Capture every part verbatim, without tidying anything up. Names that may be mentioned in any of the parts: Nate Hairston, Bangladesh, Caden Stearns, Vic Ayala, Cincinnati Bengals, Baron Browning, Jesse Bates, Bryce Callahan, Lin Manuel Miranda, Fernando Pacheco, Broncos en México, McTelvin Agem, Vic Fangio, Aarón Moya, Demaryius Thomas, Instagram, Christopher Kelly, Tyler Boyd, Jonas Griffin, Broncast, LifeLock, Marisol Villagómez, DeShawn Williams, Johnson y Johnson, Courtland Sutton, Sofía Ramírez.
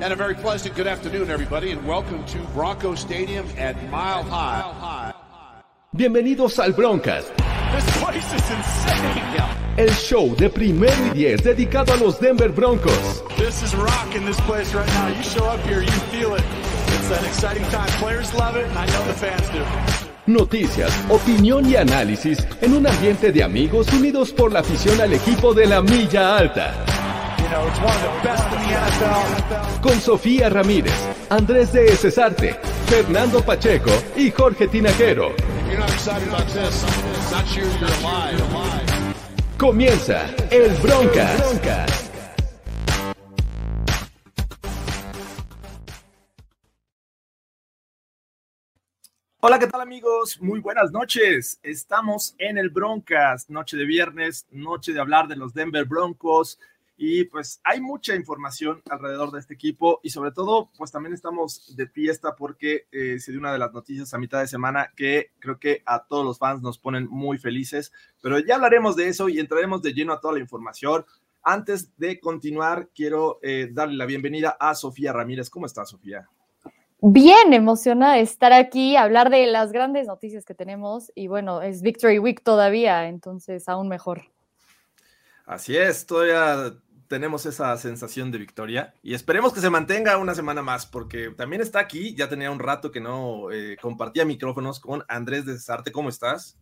And a very pleasant good afternoon, everybody, and welcome to Bronco Stadium at Mile High. Bienvenidos al Broncast. This place is insane. El show de Primero y Diez dedicado a los Denver Broncos. This is rocking this place right now. You show up here, you feel it. It's an exciting time. Players love it, and I know the fans do. Noticias, opinión y análisis en un ambiente de amigos unidos por la afición al equipo de la milla alta. Con Sofía Ramírez, Andrés de Cesarte, Fernando Pacheco y Jorge Tinajero. Comienza el Broncast. Hola, ¿qué tal, amigos? Muy buenas noches. Estamos en el Broncast, noche de viernes, noche de hablar de los Denver Broncos. Y pues hay mucha información alrededor de este equipo y sobre todo pues también estamos de fiesta porque eh, se dio una de las noticias a mitad de semana que creo que a todos los fans nos ponen muy felices, pero ya hablaremos de eso y entraremos de lleno a toda la información. Antes de continuar quiero eh, darle la bienvenida a Sofía Ramírez. ¿Cómo estás, Sofía? Bien emocionada de estar aquí, hablar de las grandes noticias que tenemos y bueno, es Victory Week todavía, entonces aún mejor. Así es, todavía tenemos esa sensación de victoria y esperemos que se mantenga una semana más porque también está aquí, ya tenía un rato que no eh, compartía micrófonos con Andrés de Cesarte. ¿Cómo estás?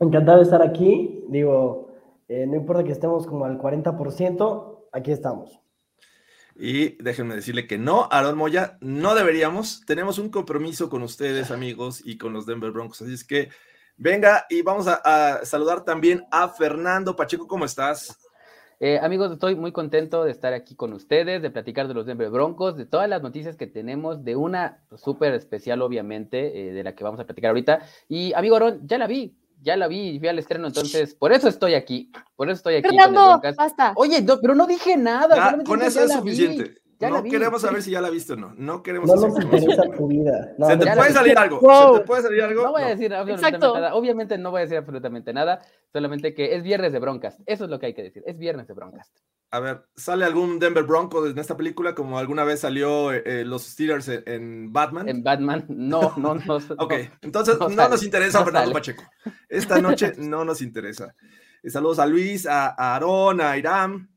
Encantado de estar aquí, digo, eh, no importa que estemos como al cuarenta por ciento, aquí estamos. Y déjenme decirle que no, Aaron Moya, no deberíamos, tenemos un compromiso con ustedes, amigos, y con los Denver Broncos, así es que venga, y vamos a, a saludar también a Fernando Pacheco. ¿Cómo estás? Eh, amigos, estoy muy contento de estar aquí con ustedes, de platicar de los Denver Broncos, de todas las noticias que tenemos, de una súper especial, obviamente, eh, de la que vamos a platicar ahorita. Y, amigo Aarón, ya la vi, ya la vi, vi al estreno, entonces, por eso estoy aquí, por eso estoy aquí. Fernando, basta. Oye, no, pero no dije nada. Ya, con eso es suficiente. Vi. Ya no queremos saber si ya la viste o no. No queremos no saber si ya tu vida. No, ¿Se, te puede salir algo? Wow. ¿Se te puede salir algo? No voy no. a decir absolutamente Exacto. nada. Obviamente no voy a decir absolutamente nada. Solamente que es viernes de Broncast. Eso es lo que hay que decir. Es viernes de Broncast. A ver, ¿sale algún Denver Bronco en esta película como alguna vez salió eh, los Steelers en, en Batman? En Batman. No, no, no. Ok, entonces no, no nos interesa no Fernando sale. Pacheco. Esta noche no nos interesa. Saludos a Luis, a, a Aarón, a Iram,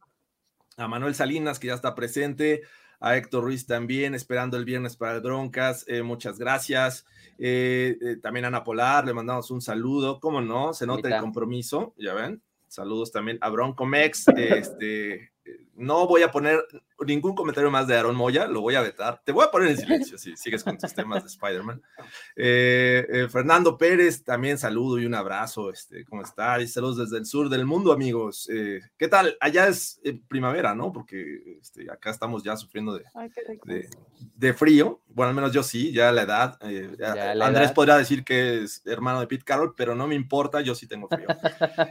a Manuel Salinas, que ya está presente, a Héctor Ruiz también, esperando el viernes para el Broncas, eh, muchas gracias, eh, eh, también a Ana Polar, le mandamos un saludo, cómo no, se nota el compromiso, ya ven, saludos también a Broncomex, este, no voy a poner ningún comentario más de Aaron Moya, lo voy a vetar, te voy a poner en silencio si sigues con tus temas de Spider-Man, eh, eh, Fernando Pérez, también saludo y un abrazo, este, ¿cómo está? Y saludos desde el sur del mundo, amigos, eh, ¿qué tal? Allá es eh, primavera, ¿no? Porque este, acá estamos ya sufriendo de, Ay, de, de frío, bueno, al menos yo sí, ya la edad, eh, ya la Andrés edad. Podrá decir que es hermano de Pete Carroll, pero no me importa, yo sí tengo frío.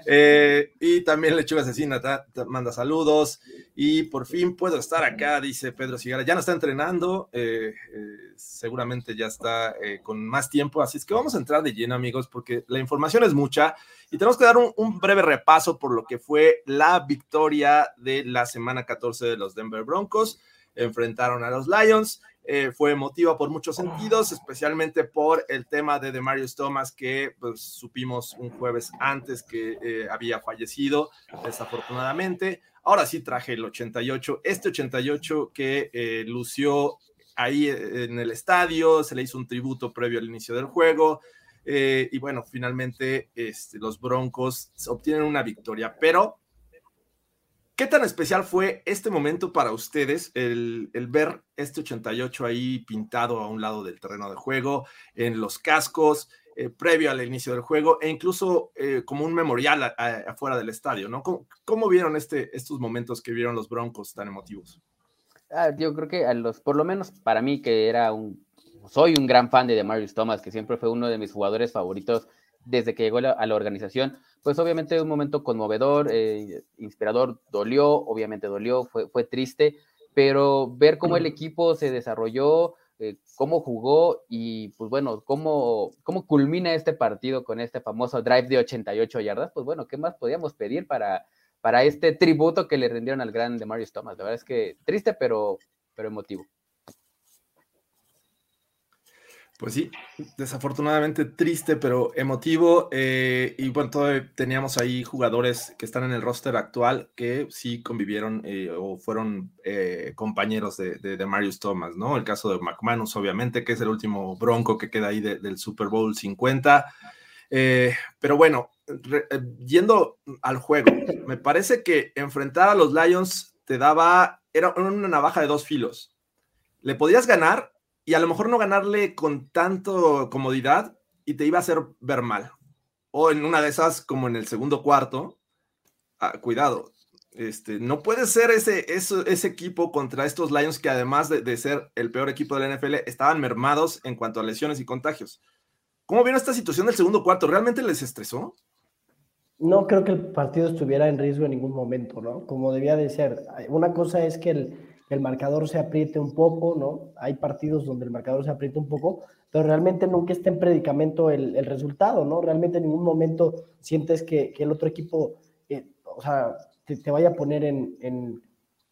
eh, y también Lechuga Asesina ta, ta, manda saludos, y por fin puedo estar acá, dice Pedro Cigara, ya no está entrenando, eh, eh, seguramente ya está eh, con más tiempo, así es que vamos a entrar de lleno, amigos, porque la información es mucha y tenemos que dar un, un breve repaso por lo que fue la victoria de la semana catorce de los Denver Broncos. Enfrentaron a los Lions, eh, fue emotiva por muchos sentidos, especialmente por el tema de Demaryius Thomas, que pues, supimos un jueves antes que eh, había fallecido, desafortunadamente. Ahora sí traje el ochenta y ocho, este ochenta y ocho que eh, lució ahí en el estadio, se le hizo un tributo previo al inicio del juego, eh, y bueno, finalmente este, los Broncos obtienen una victoria, pero ¿Qué tan especial fue este momento para ustedes, el, el ver este ochenta y ocho ahí pintado a un lado del terreno de juego, en los cascos, eh, previo al inicio del juego, e incluso eh, como un memorial a, a, afuera del estadio, ¿no? ¿Cómo, cómo vieron este, estos momentos que vieron los Broncos tan emotivos? Ah, yo creo que a los, por lo menos para mí, que era un, soy un gran fan de Demaryius Thomas, que siempre fue uno de mis jugadores favoritos desde que llegó la, a la organización, pues obviamente un momento conmovedor, eh, inspirador, dolió, obviamente dolió, fue, fue triste, pero ver cómo el equipo se desarrolló, eh, cómo jugó y pues bueno, cómo, cómo culmina este partido con este famoso drive de ochenta y ocho yardas, pues bueno, ¿qué más podíamos pedir para, para este tributo que le rindieron al gran Demaryius Thomas? La verdad es que triste, pero, pero emotivo. Pues sí, desafortunadamente triste, pero emotivo. Eh, y bueno, todavía teníamos ahí jugadores que están en el roster actual que sí convivieron eh, o fueron eh, compañeros de, de, de Marius Thomas, ¿no? El caso de McManus, obviamente, que es el último bronco que queda ahí de, del Super Bowl cincuenta. Eh, pero bueno, re, yendo al juego, me parece que enfrentar a los Lions te daba, era una navaja de dos filos. Le podías ganar, y a lo mejor no ganarle con tanto comodidad y te iba a hacer ver mal. O en una de esas, como en el segundo cuarto, ah, cuidado, este, no puede ser ese, ese, ese equipo contra estos Lions que además de, de ser el peor equipo de la N F L, estaban mermados en cuanto a lesiones y contagios. ¿Cómo vieron esta situación del segundo cuarto? ¿Realmente les estresó? No creo que el partido estuviera en riesgo en ningún momento, ¿no? Como debía de ser. Una cosa es que el... el marcador se apriete un poco, ¿no? Hay partidos donde el marcador se aprieta un poco, pero realmente nunca está en predicamento el, el resultado, ¿no? Realmente en ningún momento sientes que, que el otro equipo, eh, o sea, te, te vaya a poner en, en,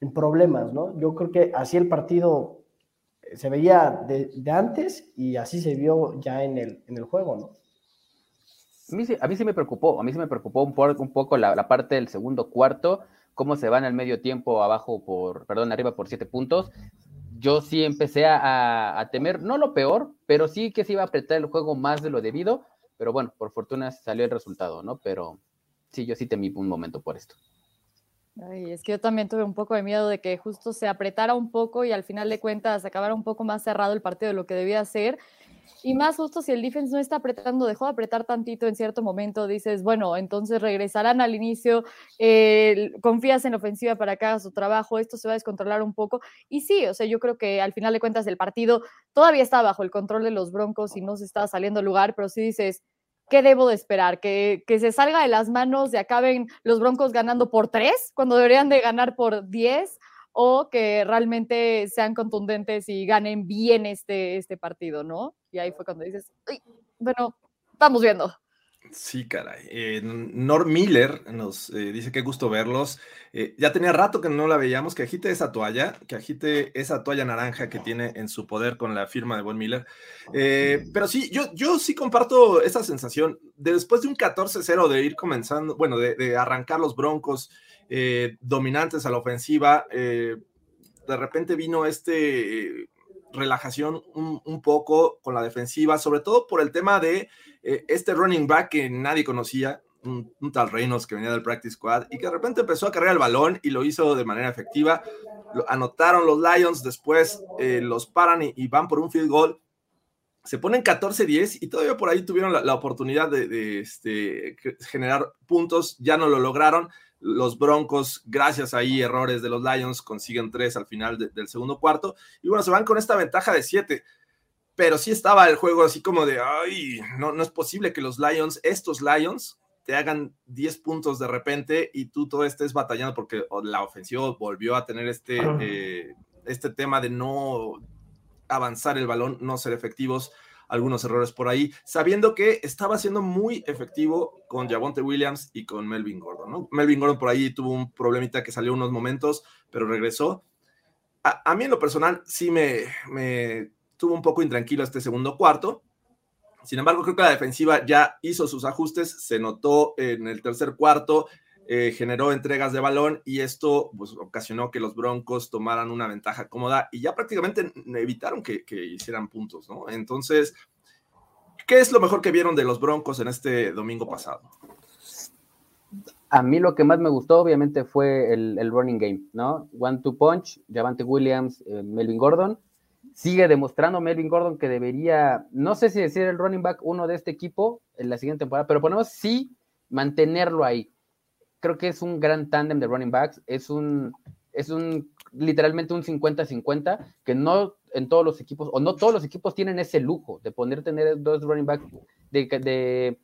en problemas, ¿no? Yo creo que así el partido se veía de, de antes y así se vio ya en el, en el juego, ¿no? A mí, sí, a mí sí me preocupó, a mí sí me preocupó un, por, un poco la, la parte del segundo cuarto, cómo se van al medio tiempo abajo por, perdón, arriba por siete puntos. Yo sí empecé a, a temer, no lo peor, pero sí que se iba a apretar el juego más de lo debido, pero bueno, por fortuna salió el resultado, ¿no? Pero sí, yo sí temí un momento por esto. Ay, es que yo también tuve un poco de miedo de que justo se apretara un poco y al final de cuentas acabara un poco más cerrado el partido de lo que debía ser. Y más justo si el defense no está apretando, dejó de apretar tantito en cierto momento, dices, bueno, entonces regresarán al inicio, eh, confías en la ofensiva para que haga su trabajo, esto se va a descontrolar un poco. Y sí, o sea, yo creo que al final de cuentas el partido todavía está bajo el control de los Broncos y no se está saliendo del lugar, pero sí dices, ¿qué debo de esperar? ¿Que, que se salga de las manos y acaben los Broncos ganando por tres cuando deberían de ganar por diez? ¿O que realmente sean contundentes y ganen bien este, este partido, no? Y ahí fue cuando dices, uy, bueno, estamos viendo. Sí, caray. Eh, Norm Miller nos eh, dice qué gusto verlos. Eh, ya tenía rato que no la veíamos, que agite esa toalla, que agite esa toalla naranja que tiene en su poder con la firma de Von Miller. Eh, pero sí, yo, yo sí comparto esa sensación. De después de un catorce cero de ir comenzando, bueno, de, de arrancar los Broncos eh, dominantes a la ofensiva, eh, de repente vino este... Eh, relajación un, un poco con la defensiva, sobre todo por el tema de eh, este running back que nadie conocía, un, un tal Reynolds que venía del practice squad y que de repente empezó a cargar el balón y lo hizo de manera efectiva. Lo, anotaron los Lions, después eh, los paran y, y van por un field goal. Se ponen catorce diez y todavía por ahí tuvieron la, la oportunidad de, de este, generar puntos, ya no lo lograron. Los Broncos, gracias ahí, errores de los Lions, consiguen tres al final de, del segundo cuarto. Y bueno, se van con esta ventaja de siete. Pero sí estaba el juego así como de, ay, no, no es posible que los Lions, estos Lions, te hagan diez puntos de repente y tú todo estés batallando porque la ofensiva volvió a tener este, eh, este tema de no avanzar el balón, no ser efectivos. Algunos errores por ahí, sabiendo que estaba siendo muy efectivo con Javonte Williams y con Melvin Gordon, ¿no? Melvin Gordon por ahí tuvo un problemita que salió unos momentos, pero regresó. A, a mí en lo personal sí me, me tuvo un poco intranquilo este segundo cuarto. Sin embargo, creo que la defensiva ya hizo sus ajustes, se notó en el tercer cuarto, eh, generó entregas de balón y esto pues, ocasionó que los Broncos tomaran una ventaja cómoda y ya prácticamente evitaron que, que hicieran puntos, ¿no? Entonces, ¿qué es lo mejor que vieron de los Broncos en este domingo pasado? A mí lo que más me gustó, obviamente, fue el, el running game, ¿no? One-two punch, Javonte Williams, eh, Melvin Gordon. Sigue demostrando Melvin Gordon que debería, no sé si decir el running back uno de este equipo en la siguiente temporada, pero ponemos sí mantenerlo ahí. Creo que es un gran tándem de running backs. Es un, es un literalmente un cincuenta cincuenta, que no en todos los equipos, o no todos los equipos tienen ese lujo de poner tener dos running backs de, de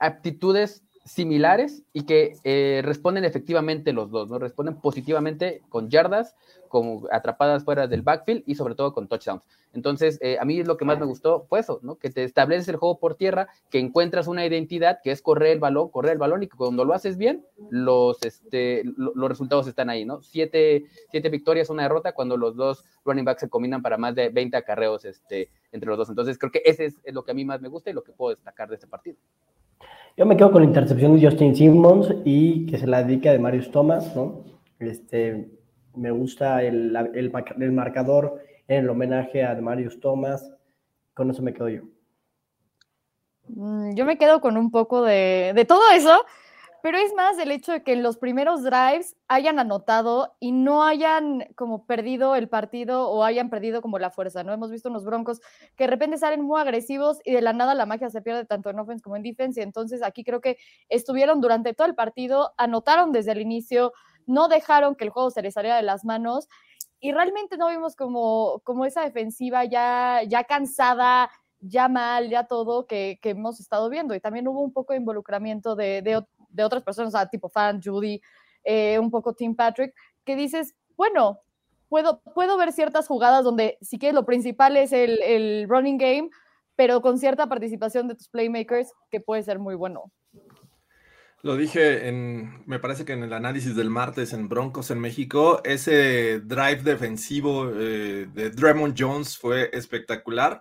aptitudes similares y que eh, responden efectivamente los dos, ¿no? Responden positivamente con yardas, con atrapadas fuera del backfield y sobre todo con touchdowns. Entonces, eh, a mí lo que más me gustó fue eso, ¿no? Que te estableces el juego por tierra, que encuentras una identidad que es correr el balón, correr el balón, y que cuando lo haces bien, los, este, lo, los resultados están ahí, ¿no? Siete, siete victorias, una derrota, cuando los dos running backs se combinan para más de veinte acarreos este, entre los dos. Entonces, creo que ese es lo que a mí más me gusta y lo que puedo destacar de este partido. Yo me quedo con la intercepción de Justin Simmons y que se la dedica a Demaryius Thomas, ¿no? Este, me gusta el, el, el marcador en el homenaje a Demaryius Thomas. Con eso me quedo yo. Yo me quedo con un poco de, de todo eso, pero es más el hecho de que en los primeros drives hayan anotado y no hayan como perdido el partido o hayan perdido como la fuerza, ¿no? Hemos visto unos Broncos que de repente salen muy agresivos y de la nada la magia se pierde tanto en offense como en defense, y entonces aquí creo que estuvieron durante todo el partido, anotaron desde el inicio, no dejaron que el juego se les saliera de las manos y realmente no vimos como, como esa defensiva ya, ya cansada, ya mal, ya todo que, que hemos estado viendo. Y también hubo un poco de involucramiento de, de, de otras personas, o sea, tipo Fan, Jeudy, eh, un poco Tim Patrick, que dices, bueno, puedo, puedo ver ciertas jugadas donde si quieres lo principal es el, el running game, pero con cierta participación de tus playmakers, que puede ser muy bueno. Lo dije en, me parece que en el análisis del martes en Broncos en México, ese drive defensivo eh, de Dre'Mont Jones fue espectacular.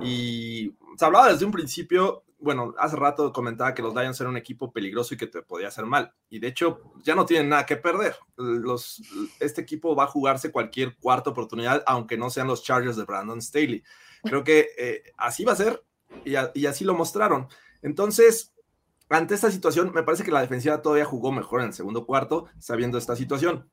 Y se hablaba desde un principio, bueno, hace rato comentaba que los Lions eran un equipo peligroso y que te podía hacer mal. Y de hecho, ya no tienen nada que perder. Los, este equipo va a jugarse cualquier cuarta oportunidad, aunque no sean los Chargers de Brandon Staley. Creo que eh, así va a ser y, a, y así lo mostraron. Entonces, ante esta situación, me parece que la defensiva todavía jugó mejor en el segundo cuarto, sabiendo esta situación.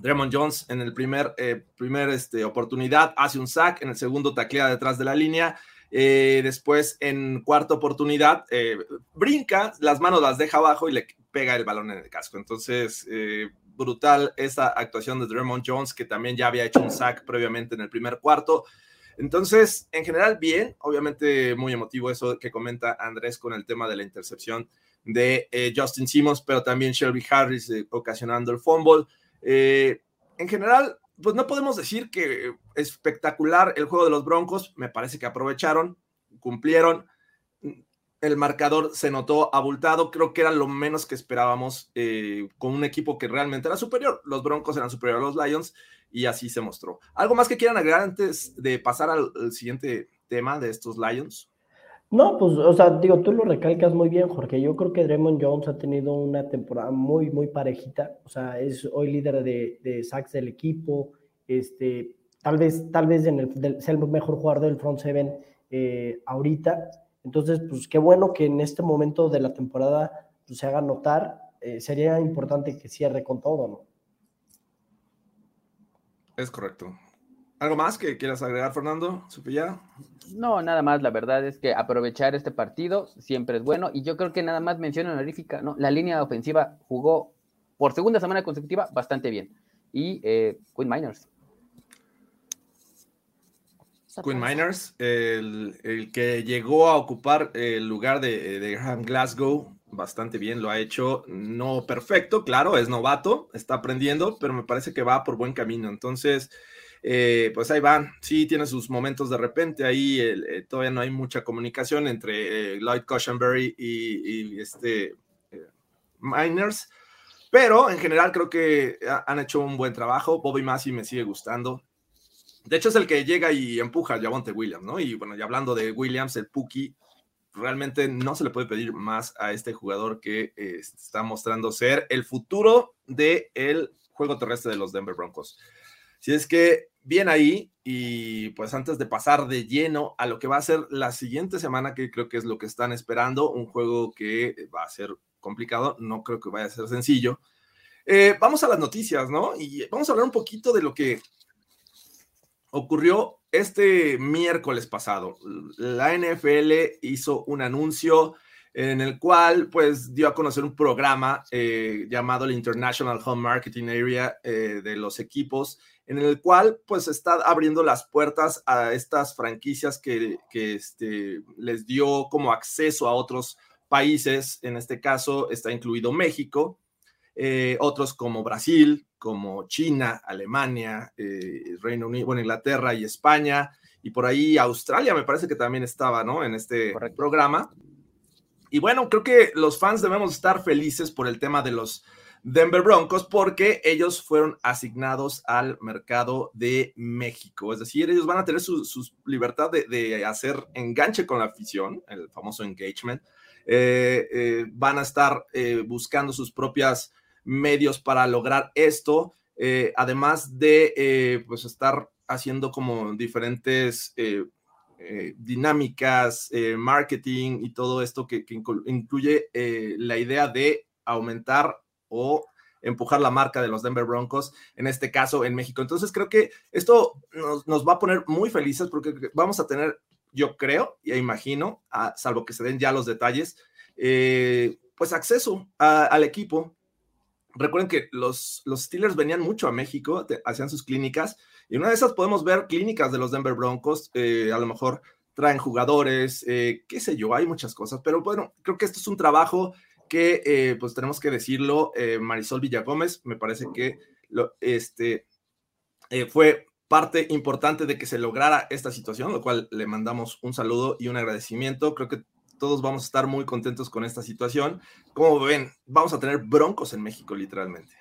Dre'Mont Jones en el primer, eh, primer este, oportunidad hace un sack, en el segundo taclea detrás de la línea, eh, después en cuarta oportunidad eh, brinca, las manos las deja abajo y le pega el balón en el casco. Entonces, eh, brutal esa actuación de Dre'Mont Jones, que también ya había hecho un sack previamente en el primer cuarto. Entonces, en general, bien, obviamente muy emotivo eso que comenta Andrés con el tema de la intercepción de eh, Justin Simmons, pero también Shelby Harris eh, ocasionando el fumble. Eh, en general, pues no podemos decir que espectacular el juego de los Broncos. Me parece que aprovecharon, cumplieron, el marcador se notó abultado, creo que era lo menos que esperábamos eh, con un equipo que realmente era superior. Los Broncos eran superior a los Lions y así se mostró. ¿Algo más que quieran agregar antes de pasar al, al siguiente tema de estos Lions? No, pues, o sea, digo, tú lo recalcas muy bien, Jorge. Yo creo que Dre'Mont Jones ha tenido una temporada muy, muy parejita. O sea, es hoy líder de, de sacks del equipo. Este, tal vez, tal vez en el, del, sea el mejor jugador del front seven eh, ahorita. Entonces, pues, qué bueno que en este momento de la temporada pues, se haga notar. Eh, sería importante que cierre con todo, ¿no? Es correcto. ¿Algo más que quieras agregar, Fernando? ¿Sofía? No, nada más. La verdad es que aprovechar este partido siempre es bueno. Y yo creo que nada más mención honorífica, ¿no? La línea ofensiva jugó por segunda semana consecutiva bastante bien. Y eh, Quinn Meinerz. Quinn Meinerz, el, el que llegó a ocupar el lugar de, de Graham Glasgow, bastante bien lo ha hecho. No perfecto, claro, es novato, está aprendiendo, pero me parece que va por buen camino. Entonces... Eh, pues ahí van, sí tiene sus momentos de repente, ahí eh, eh, todavía no hay mucha comunicación entre eh, Lloyd Cushenberry y, y este eh, Meinerz, pero en general creo que han hecho un buen trabajo. Bobby Massie me sigue gustando, de hecho es el que llega y empuja a Javonte Williams, ¿no? Y bueno, y hablando de Williams, el Puki, realmente no se le puede pedir más a este jugador que eh, está mostrando ser el futuro del juego terrestre de los Denver Broncos. Si es que bien ahí, y pues antes de pasar de lleno a lo que va a ser la siguiente semana, que creo que es lo que están esperando, un juego que va a ser complicado, no creo que vaya a ser sencillo. Eh, vamos a las noticias, ¿no? Y vamos a hablar un poquito de lo que ocurrió este miércoles pasado. La N F L hizo un anuncio en el cual, pues, dio a conocer un programa eh, llamado el International Home Marketing Area eh, de los equipos, en el cual, pues, está abriendo las puertas a estas franquicias que, que este, les dio como acceso a otros países. En este caso está incluido México, eh, otros como Brasil, como China, Alemania, eh, Reino Unido, bueno, Inglaterra y España, y por ahí Australia me parece que también estaba, ¿no?, en este Correcto. programa. Y bueno, creo que los fans debemos estar felices por el tema de los Denver Broncos, porque ellos fueron asignados al mercado de México, es decir, ellos van a tener su, su libertad de, de hacer enganche con la afición, el famoso engagement. eh, eh, van a estar eh, buscando sus propias medios para lograr esto, eh, además de eh, pues estar haciendo como diferentes eh, eh, dinámicas, eh, marketing y todo esto que, que incluye eh, la idea de aumentar o empujar la marca de los Denver Broncos, en este caso en México. Entonces creo que esto nos, nos va a poner muy felices, porque vamos a tener, yo creo y imagino, a, salvo que se den ya los detalles, eh, pues acceso a, al equipo. Recuerden que los, los Steelers venían mucho a México, te, hacían sus clínicas, y una de esas podemos ver clínicas de los Denver Broncos. eh, a lo mejor traen jugadores, eh, qué sé yo, hay muchas cosas, pero bueno, creo que esto es un trabajo que, eh, pues tenemos que decirlo, eh, Marisol Villagómez, me parece que lo, este, eh, fue parte importante de que se lograra esta situación, lo cual le mandamos un saludo y un agradecimiento. Creo que todos vamos a estar muy contentos con esta situación. Como ven, vamos a tener Broncos en México, literalmente.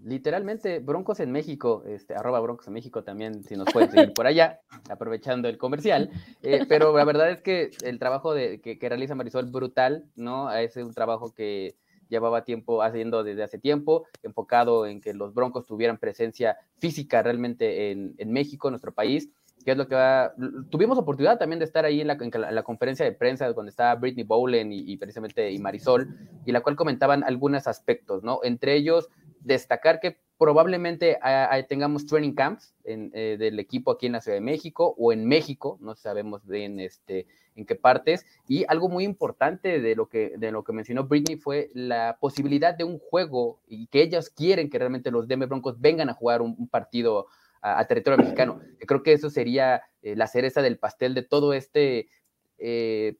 Literalmente, Broncos en México, este, arroba Broncos en México también, si nos pueden seguir por allá, aprovechando el comercial. Eh, pero la verdad es que el trabajo de, que, que realiza Marisol, brutal, ¿no? Es un trabajo que llevaba tiempo haciendo desde hace tiempo, enfocado en que los Broncos tuvieran presencia física realmente en, en México, en nuestro país. Que es lo que va... Tuvimos oportunidad también de estar ahí en la, en la, en la conferencia de prensa cuando estaba Britney Bowlen y, y precisamente y Marisol, y la cual comentaban algunos aspectos, ¿no? Entre ellos, destacar que probablemente a, a, tengamos training camps en, eh, del equipo aquí en la Ciudad de México o en México, no sabemos bien este, en qué partes. Y algo muy importante de lo, que, de lo que mencionó Britney fue la posibilidad de un juego, y que ellos quieren que realmente los Denver Broncos vengan a jugar un, un partido A, a territorio mexicano. Creo que eso sería eh, la cereza del pastel de todo este eh,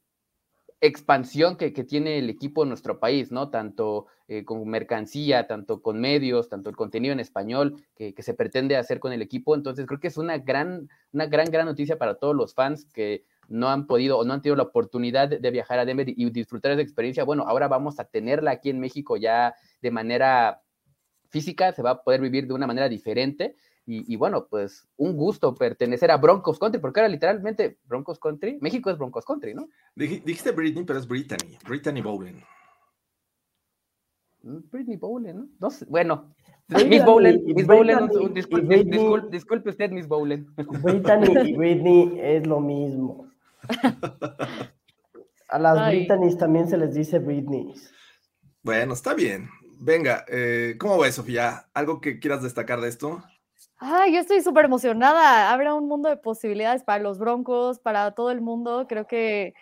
expansión que, que tiene el equipo en nuestro país, ¿no? Tanto eh, con mercancía, tanto con medios, tanto el contenido en español que, que se pretende hacer con el equipo. Entonces creo que es una gran, una gran, gran noticia para todos los fans que no han podido o no han tenido la oportunidad de, de viajar a Denver y disfrutar de esa experiencia. Bueno, ahora vamos a tenerla aquí en México ya de manera física, se va a poder vivir de una manera diferente. Y, y bueno, pues un gusto pertenecer a Broncos Country, porque ahora literalmente Broncos Country, México es Broncos Country, ¿no? Dij, dijiste Britney, pero es Brittany, Britney Bowlen. Britney Bowlen, ¿no? No sé, bueno, Britney, Miss Bowlen, Miss Bowlen, Britney, un, un, disculpe, Britney, disculpe, disculpe usted, Miss Bowlen. Britney y Britney es lo mismo. A las Ay. Britneys también se les dice Britneys. Bueno, está bien. Venga, eh, ¿cómo ves, Sofía? ¿Algo que quieras destacar de esto? Ah, yo estoy súper emocionada. Habrá un mundo de posibilidades para los Broncos, para todo el mundo. Creo que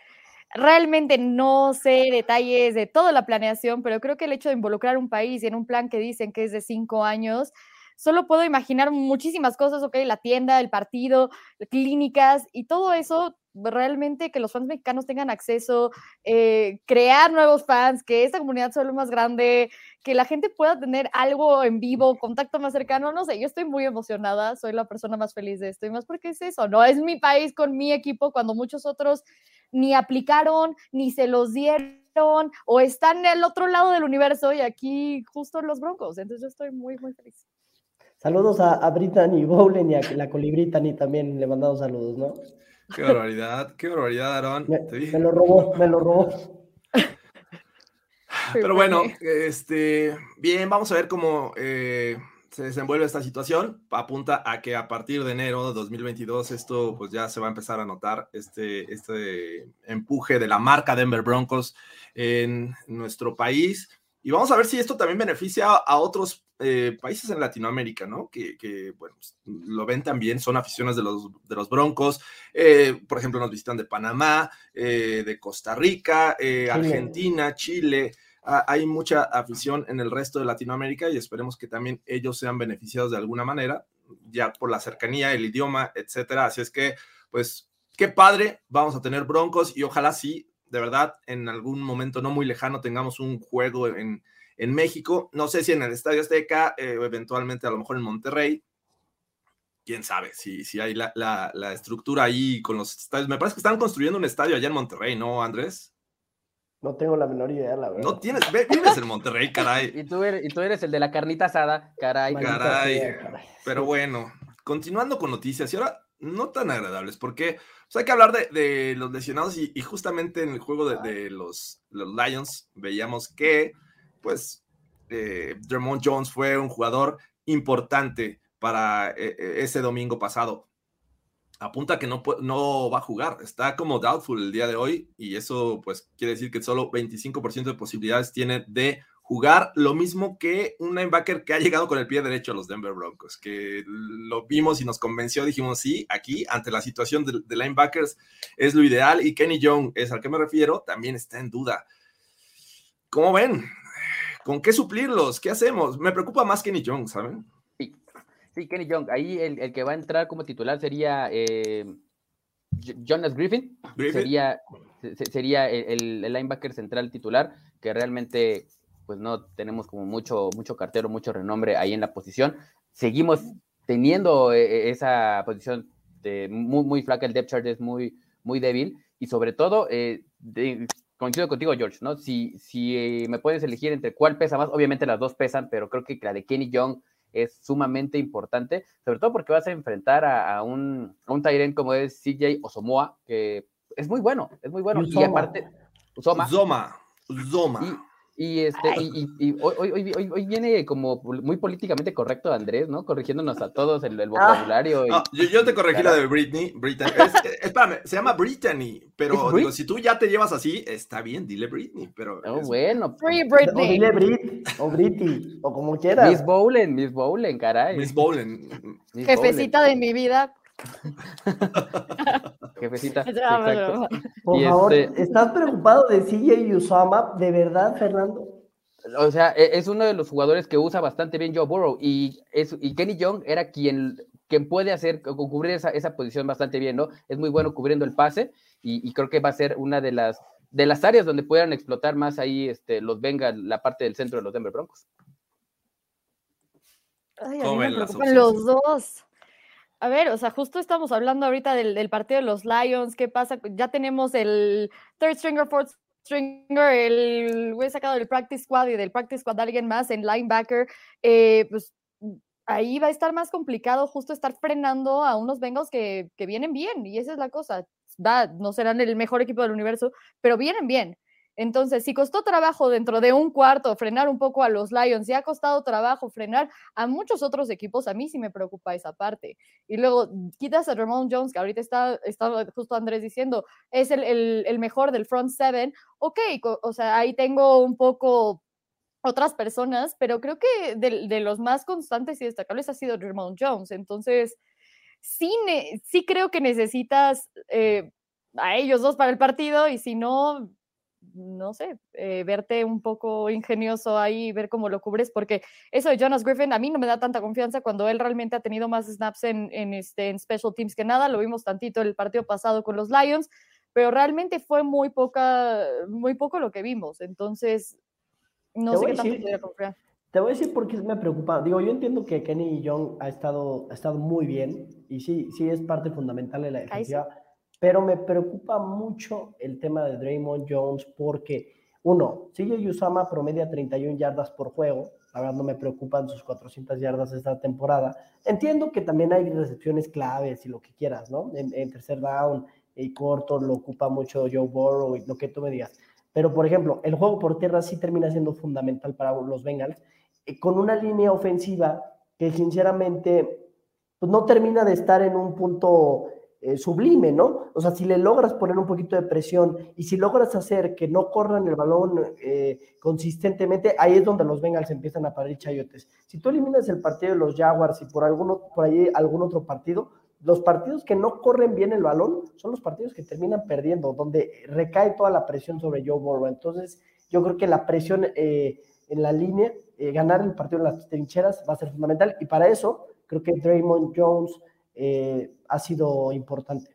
realmente no sé detalles de toda la planeación, pero creo que el hecho de involucrar un país en un plan que dicen que es de cinco años, solo puedo imaginar muchísimas cosas, ok, la tienda, el partido, clínicas y todo eso. Realmente que los fans mexicanos tengan acceso, eh, crear nuevos fans, que esta comunidad sea lo más grande, que la gente pueda tener algo en vivo, contacto más cercano, no sé, yo estoy muy emocionada, soy la persona más feliz de esto, y más porque es eso, ¿no? Es mi país con mi equipo, cuando muchos otros ni aplicaron, ni se los dieron, o están en el otro lado del universo, y aquí justo los Broncos, entonces yo estoy muy, muy feliz. Saludos a, a Britney Bowlen y a la Colibrittany también, le mandamos saludos, ¿no? Qué barbaridad, qué barbaridad, Aarón. Me, me lo robó, me lo robó. Pero bueno, este, bien, vamos a ver cómo eh, se desenvuelve esta situación, apunta a que a partir de enero de dos mil veintidós esto pues ya se va a empezar a notar, este, este empuje de la marca Denver Broncos en nuestro país. Y vamos a ver si esto también beneficia a otros eh, países en Latinoamérica, ¿no? Que, que bueno, lo ven también, son aficiones de los, de los Broncos. Eh, por ejemplo, nos visitan de Panamá, eh, de Costa Rica, eh, Argentina, Chile. Ah, hay mucha afición en el resto de Latinoamérica y esperemos que también ellos sean beneficiados de alguna manera, ya por la cercanía, el idioma, etcétera. Así es que, pues, qué padre, vamos a tener Broncos y ojalá sí, de verdad, en algún momento no muy lejano tengamos un juego en, en México. No sé si en el Estadio Azteca, eh, eventualmente a lo mejor en Monterrey. Quién sabe si, si hay la, la, la estructura ahí con los estadios. Me parece que están construyendo un estadio allá en Monterrey, ¿no, Andrés? No tengo la menor idea, la verdad. No tienes, vives en Monterrey, caray. Y tú eres, y tú eres el de la carnita asada, caray. Caray, sea, caray. Pero bueno, continuando con noticias, y ahora no tan agradables, porque pues, hay que hablar de, de los lesionados y, y justamente en el juego de, de los, los Lions veíamos que, pues, eh, Dre'Mont Jones fue un jugador importante para eh, ese domingo pasado. Apunta que no, no va a jugar, está como doubtful el día de hoy y eso, pues, quiere decir que solo veinticinco por ciento de posibilidades tiene de jugar, lo mismo que un linebacker que ha llegado con el pie derecho a los Denver Broncos, que lo vimos y nos convenció, dijimos, sí, aquí, ante la situación de, de linebackers, es lo ideal, y Kenny Young, es al que me refiero, también está en duda. ¿Cómo ven? ¿Con qué suplirlos? ¿Qué hacemos? Me preocupa más Kenny Young, ¿saben? Sí, sí, Kenny Young, ahí el, el que va a entrar como titular sería eh, Jonas Griffin, Griffin. sería, se, sería el, el linebacker central titular, que realmente pues no tenemos como mucho, mucho cartero, mucho renombre ahí en la posición. Seguimos teniendo eh, esa posición de muy, muy flaca, el depth chart es muy, muy débil, y sobre todo, eh, de, coincido contigo, George, ¿no? Si, si me puedes elegir entre cuál pesa más, obviamente las dos pesan, pero creo que la de Kenny Young es sumamente importante, sobre todo porque vas a enfrentar a, a un, a un tight end como es C J. Uzomah, que es muy bueno, es muy bueno, Uzomah. Y aparte... Uzomah. Uzomah. Uzomah. Y, Y, este, y, y, y hoy, hoy, hoy, hoy viene como muy políticamente correcto Andrés, ¿no? Corrigiéndonos a todos el, el vocabulario. Y, no, yo, yo te corregí cara. La de Britney. Britney. Es, espérame, se llama Brittany, pero digo, si tú ya te llevas así, está bien, dile Britney. Pero oh, es... bueno. Free Britney. O dile Brit, o Britney, o como quieras. Miss Bowlen, Miss Bowlen, caray. Miss Bowlen. Miss Jefecita Bowlen. De mi vida. Jefecita, exacto. Por favor, este... ¿estás preocupado de C J. Uzomah? ¿De verdad, Fernando? O sea, es uno de los jugadores que usa bastante bien Joe Burrow y, es, y Kenny Young era quien, quien puede hacer, cubrir esa, esa posición bastante bien, ¿no? Es muy bueno cubriendo el pase y, y creo que va a ser una de las, de las áreas donde puedan explotar más ahí este, los Bengals, la parte del centro de los Denver Broncos. Ay, a mí me preocupan los dos. A ver, o sea, justo estamos hablando ahorita del, del partido de los Lions, ¿qué pasa? Ya tenemos el third stringer, fourth stringer, el güey sacado del practice squad y del practice squad de alguien más en linebacker, eh, pues ahí va a estar más complicado justo estar frenando a unos Bengals que, que vienen bien, y esa es la cosa, va, no serán el mejor equipo del universo, pero vienen bien. Entonces, si costó trabajo dentro de un cuarto frenar un poco a los Lions, y ha costado trabajo frenar a muchos otros equipos, a mí sí me preocupa esa parte. Y luego quitas a Dre'Mont Jones, que ahorita está, está justo Andrés diciendo, es el, el, el mejor del front seven. Ok, co- o sea, ahí tengo un poco otras personas, pero creo que de, de los más constantes y destacables ha sido Dre'Mont Jones. Entonces, sí, ne- sí creo que necesitas eh, a ellos dos para el partido, y si no... no sé, eh, verte un poco ingenioso ahí, ver cómo lo cubres, porque eso de Jonas Griffin a mí no me da tanta confianza cuando él realmente ha tenido más snaps en, en, este, en special teams que nada, lo vimos tantito el partido pasado con los Lions, pero realmente fue muy poca, muy poco lo que vimos, entonces no sé qué tanto pudiera confiar. Te voy a decir por qué me preocupa. Digo, yo entiendo que Kenny Young ha estado, ha estado muy bien, y sí, sí es parte fundamental de la defensiva. Pero me preocupa mucho el tema de Dre'Mont Jones porque, uno, C J. Uzomah promedia treinta y una yardas por juego. La verdad no me preocupan sus cuatrocientas yardas esta temporada. Entiendo que también hay recepciones claves y lo que quieras, ¿no? En, en tercer down y corto lo ocupa mucho Joe Burrow y lo que tú me digas. Pero, por ejemplo, el juego por tierra sí termina siendo fundamental para los Bengals. Con una línea ofensiva que sinceramente pues no termina de estar en un punto eh, sublime, ¿no? O sea, si le logras poner un poquito de presión y si logras hacer que no corran el balón eh, consistentemente, ahí es donde los Bengals empiezan a parir chayotes. Si tú eliminas el partido de los Jaguars y por, alguno, por ahí algún otro partido, los partidos que no corren bien el balón son los partidos que terminan perdiendo, donde recae toda la presión sobre Joe Burrow. Entonces, yo creo que la presión eh, en la línea, eh, ganar el partido en las trincheras va a ser fundamental, y para eso creo que Dre'Mont Jones eh, ha sido importante.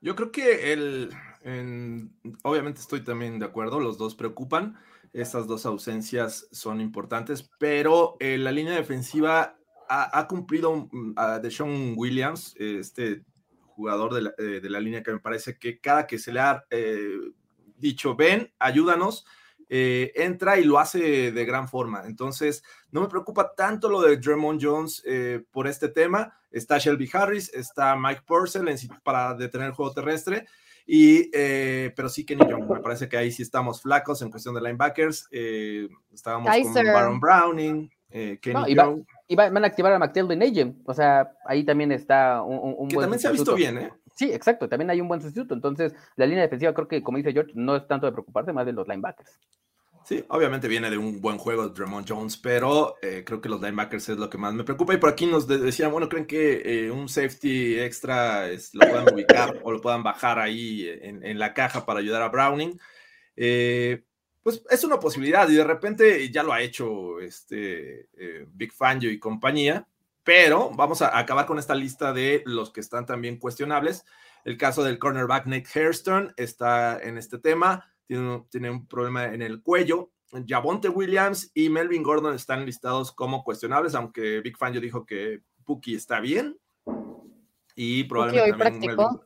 Yo creo que el, en, obviamente estoy también de acuerdo, los dos preocupan, estas dos ausencias son importantes, pero eh, la línea defensiva ha, ha cumplido a DeShawn Williams, este jugador de la, de la línea que me parece que cada que se le ha eh, dicho, ven, ayúdanos, Eh, entra y lo hace de gran forma. Entonces no me preocupa tanto lo de Dre'Mont Jones eh, por este tema. Está Shelby Harris, está Mike Purcell en, para detener el juego terrestre y, eh, pero sí Kenny Young, me parece que ahí sí estamos flacos en cuestión de linebackers, eh, estábamos ahí con sir. Baron Browning, eh, Kenny no, y Young va, y va, van a activar a McTelvin Agem, o sea, ahí también está un, un, un que buen también sustituto. Se ha visto bien, ¿eh? Sí, exacto, también hay un buen sustituto, entonces la línea defensiva creo que, como dice George, no es tanto de preocuparse, más de los linebackers. Sí, obviamente viene de un buen juego Dre'Mont Jones, pero eh, creo que los linebackers es lo que más me preocupa, y por aquí nos decían, bueno, ¿creen que eh, un safety extra es, lo puedan ubicar o lo puedan bajar ahí en, en la caja para ayudar a Browning? Eh, pues es una posibilidad, y de repente ya lo ha hecho este eh, Vic Fangio y compañía. Pero vamos a acabar con esta lista de los que están también cuestionables. El caso del cornerback Nate Hairston está en este tema. Tiene un, tiene un problema en el cuello. Javonte Williams y Melvin Gordon están listados como cuestionables, aunque Vic Fangio dijo que Puki está bien. Y probablemente también Melvin.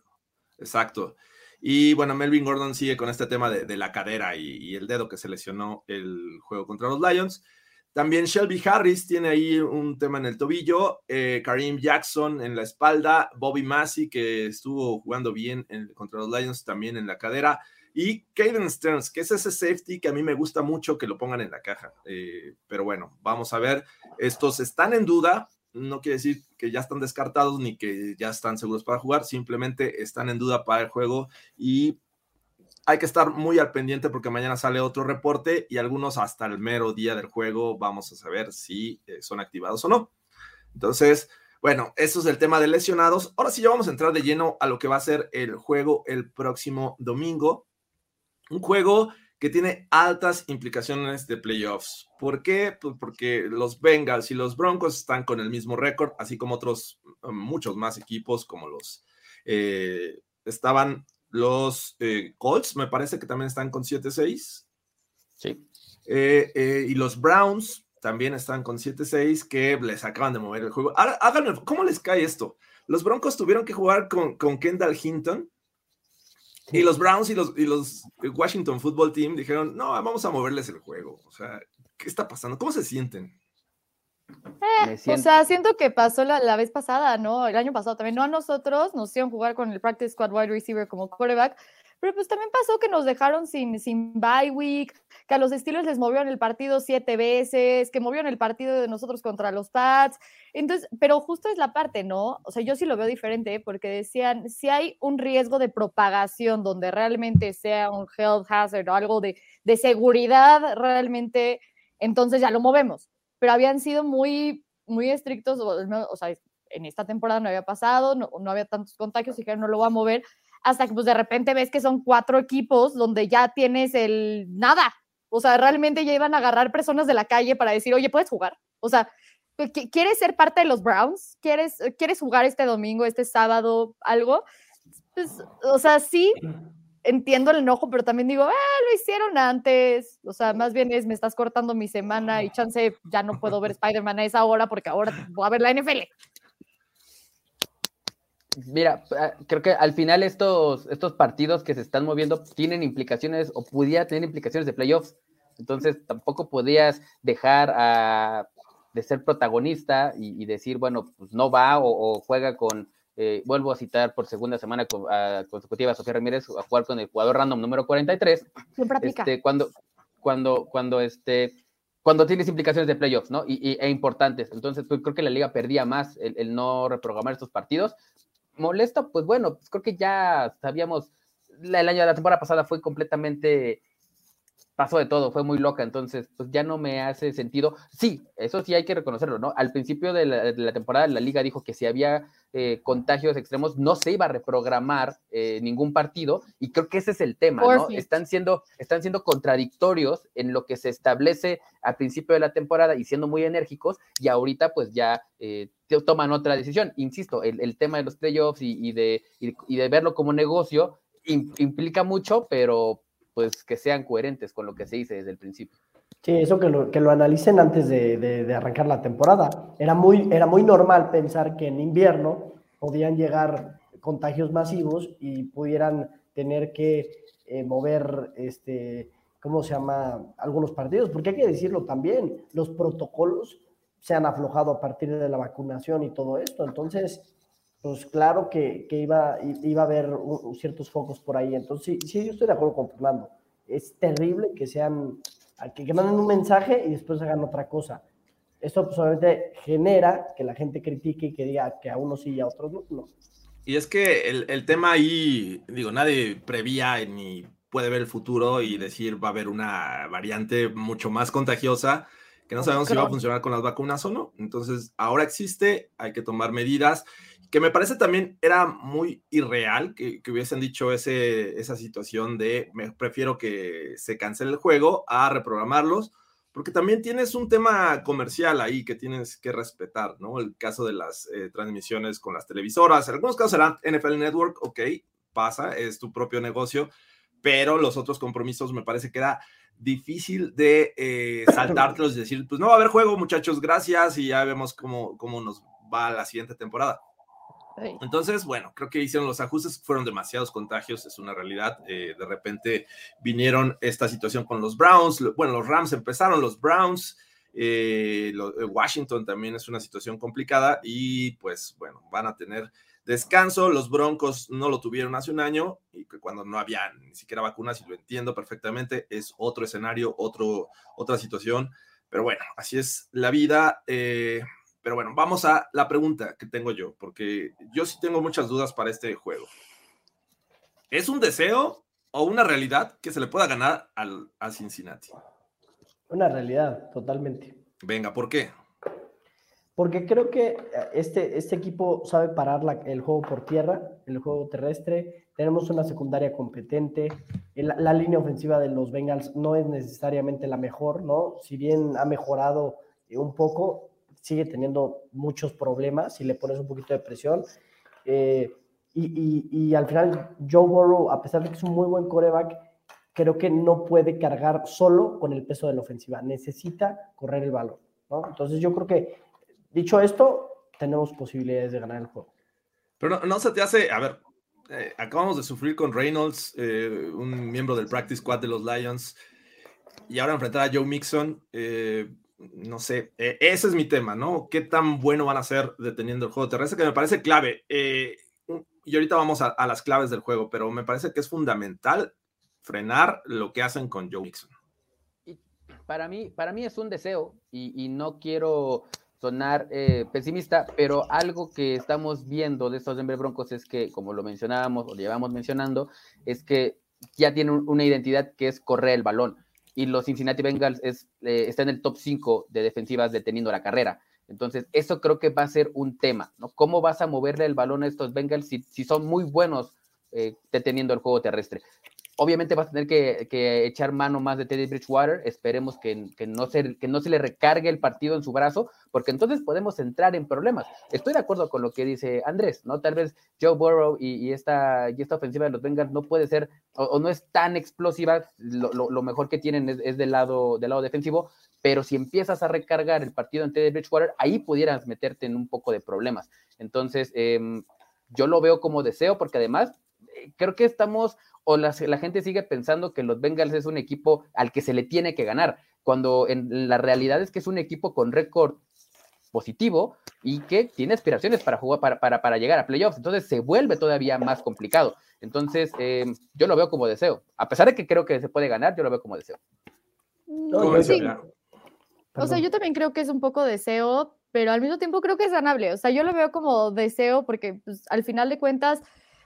Exacto. Y bueno, Melvin Gordon sigue con este tema de, de la cadera y, y el dedo que se lesionó el juego contra los Lions. También Shelby Harris tiene ahí un tema en el tobillo, eh, Kareem Jackson en la espalda, Bobby Massie, que estuvo jugando bien en, contra los Lions, también en la cadera, y Caden Stearns, que es ese safety que a mí me gusta mucho que lo pongan en la caja. Eh, pero bueno, vamos a ver, estos están en duda, no quiere decir que ya están descartados ni que ya están seguros para jugar, simplemente están en duda para el juego y hay que estar muy al pendiente porque mañana sale otro reporte y algunos hasta el mero día del juego vamos a saber si son activados o no. Entonces, bueno, eso es el tema de lesionados. Ahora sí ya vamos a entrar de lleno a lo que va a ser el juego el próximo domingo. Un juego que tiene altas implicaciones de playoffs. ¿Por qué? Pues porque los Bengals y los Broncos están con el mismo récord, así como otros muchos más equipos como los eh, estaban... Los eh, Colts, me parece que también están con siete seis. Sí. Eh, eh, y los Browns también están con siete seis, que les acaban de mover el juego. Ahora, háganme, ¿cómo les cae esto? Los Broncos tuvieron que jugar con, con Kendall Hinton. Sí. Y los Browns y los, y los Washington Football Team dijeron, no, vamos a moverles el juego. O sea, ¿qué está pasando? ¿Cómo se sienten? Eh, o sea, siento que pasó la, la vez pasada, ¿no? El año pasado también, no a nosotros, nos hicieron jugar con el practice squad wide receiver como quarterback, pero pues también pasó que nos dejaron sin, sin bye week, que a los Steelers les movieron el partido siete veces, que movieron el partido de nosotros contra los Pats, entonces, pero justo es la parte, ¿no? O sea, yo sí lo veo diferente, porque decían, si hay un riesgo de propagación donde realmente sea un health hazard o algo de, de seguridad realmente, entonces ya lo movemos. Pero habían sido muy, muy estrictos, o sea, en esta temporada no había pasado, no, no había tantos contagios, dijeron no lo voy a mover, hasta que pues de repente ves que son cuatro equipos donde ya tienes el nada, o sea, realmente ya iban a agarrar personas de la calle para decir, oye, ¿puedes jugar? O sea, ¿quieres ser parte de los Browns? ¿Quieres, quieres jugar este domingo, este sábado, algo? Pues, o sea, sí... Entiendo el enojo, pero también digo, ah, lo hicieron antes, o sea, más bien es, me estás cortando mi semana y chance, ya no puedo ver Spider-Man a esa hora porque ahora voy a ver la N F L. Mira, creo que al final estos, estos partidos que se están moviendo tienen implicaciones o pudiera tener implicaciones de playoffs, entonces tampoco podías dejar a, de ser protagonista y, y decir, bueno, pues no va o, o juega con... Eh, vuelvo a citar por segunda semana a, a consecutiva a Sofía Ramírez a jugar con el jugador random número cuarenta y tres. Siempre aplica. Este, cuando, cuando, cuando este, cuando tienes implicaciones de playoffs, ¿no? Y, y e importantes. Entonces, pues, creo que la liga perdía más el, el no reprogramar estos partidos. Molesta, pues bueno, pues creo que ya sabíamos, la, el año de la temporada pasada fue completamente, pasó de todo, fue muy loca, entonces pues ya no me hace sentido. Sí, eso sí hay que reconocerlo, ¿no? Al principio de la, de la temporada la liga dijo que si había eh, contagios extremos no se iba a reprogramar eh, ningún partido, y creo que ese es el tema, ¿no? Están siendo, están siendo contradictorios en lo que se establece al principio de la temporada y siendo muy enérgicos, y ahorita pues ya eh, toman otra decisión. Insisto, el, el tema de los playoffs y, y, de, y, y de verlo como negocio implica mucho, pero pues que sean coherentes con lo que se dice desde el principio. Sí, eso que lo, que lo analicen antes de, de, de arrancar la temporada. Era muy, era muy normal pensar que en invierno podían llegar contagios masivos y pudieran tener que eh, mover, este, ¿cómo se llama?, algunos partidos, porque hay que decirlo también, los protocolos se han aflojado a partir de la vacunación y todo esto, entonces pues claro que, que iba, iba a haber ciertos focos por ahí. Entonces, sí, sí, yo estoy de acuerdo con Fernando. Es terrible que sean, que, que manden un mensaje y después hagan otra cosa. Esto pues, obviamente genera que la gente critique y que diga que a unos sí y a otros no. no. Y es que el, el tema ahí, digo, nadie prevía ni puede ver el futuro y decir va a haber una variante mucho más contagiosa, que no sabemos claro. si va a funcionar con las vacunas o no. Entonces, ahora existe, hay que tomar medidas, que me parece también era muy irreal que, que hubiesen dicho ese, esa situación de me prefiero que se cancele el juego a reprogramarlos, porque también tienes un tema comercial ahí que tienes que respetar, ¿no? El caso de las eh, transmisiones con las televisoras, en algunos casos será N F L Network, ok, pasa, es tu propio negocio, pero los otros compromisos me parece que era difícil de eh, saltártelos y decir, pues no va a haber juego, muchachos, gracias, y ya vemos cómo, cómo nos va la siguiente temporada. Sí. Entonces, bueno, creo que hicieron los ajustes, fueron demasiados contagios, es una realidad. Eh, de repente vinieron esta situación con los Browns, bueno, los Rams empezaron, los Browns, eh, lo, eh, Washington también es una situación complicada y pues, bueno, van a tener descanso. Los Broncos no lo tuvieron hace un año y que cuando no había ni siquiera vacunas, y lo entiendo perfectamente, es otro escenario, otro, otra situación, pero bueno, así es la vida. eh, pero bueno, vamos a la pregunta que tengo yo, porque yo sí tengo muchas dudas para este juego. ¿Es un deseo o una realidad que se le pueda ganar al, a Cincinnati? Una realidad, totalmente. Venga, ¿por qué? Porque creo que este, este equipo sabe parar la, el juego por tierra, el juego terrestre. Tenemos una secundaria competente. La, la línea ofensiva de los Bengals no es necesariamente la mejor, ¿no? Si bien ha mejorado un poco, sigue teniendo muchos problemas si le pones un poquito de presión. Eh, y, y, y al final, Joe Burrow, a pesar de que es un muy buen quarterback, creo que no puede cargar solo con el peso de la ofensiva. Necesita correr el balón, ¿no? Entonces yo creo que, dicho esto, tenemos posibilidades de ganar el juego. Pero no, no se te hace... A ver, eh, acabamos de sufrir con Reynolds, eh, un miembro del Practice Squad de los Lions, y ahora enfrentar a Joe Mixon... Eh, No sé, eh, ese es mi tema, ¿no? ¿Qué tan bueno van a ser deteniendo el juego terrestre? Que me parece clave. Eh, y ahorita vamos a, a las claves del juego, pero me parece que es fundamental frenar lo que hacen con Joe Mixon. Para mí, para mí es un deseo, y, y no quiero sonar eh, pesimista, pero algo que estamos viendo de estos Denver Broncos es que, como lo mencionábamos o lo llevamos mencionando, es que ya tienen una identidad que es correr el balón. Y los Cincinnati Bengals es, eh, está en el top cinco de defensivas deteniendo la carrera. Entonces, eso creo que va a ser un tema, ¿no? ¿Cómo vas a moverle el balón a estos Bengals si, si son muy buenos eh, deteniendo el juego terrestre? Obviamente vas a tener que, que echar mano más de Teddy Bridgewater. Esperemos que, que, no se, que no se le recargue el partido en su brazo, porque entonces podemos entrar en problemas. Estoy de acuerdo con lo que dice Andrés, ¿no? Tal vez Joe Burrow y, y, esta, y esta ofensiva de los Bengals no puede ser, o, o no es tan explosiva. Lo, lo, lo mejor que tienen es, es del, lado, del lado defensivo, pero si empiezas a recargar el partido en Teddy Bridgewater, ahí pudieras meterte en un poco de problemas. Entonces, eh, yo lo veo como deseo, porque además eh, creo que estamos... o la, la gente sigue pensando que los Bengals es un equipo al que se le tiene que ganar, cuando en la realidad es que es un equipo con récord positivo y que tiene aspiraciones para jugar, para, para, para llegar a playoffs. Entonces se vuelve todavía más complicado. Entonces eh, yo lo veo como deseo. A pesar de que creo que se puede ganar, yo lo veo como deseo. No, yo, sí. Perdón. O sea, yo también creo que es un poco deseo, pero al mismo tiempo creo que es ganable. O sea, yo lo veo como deseo porque pues, al final de cuentas,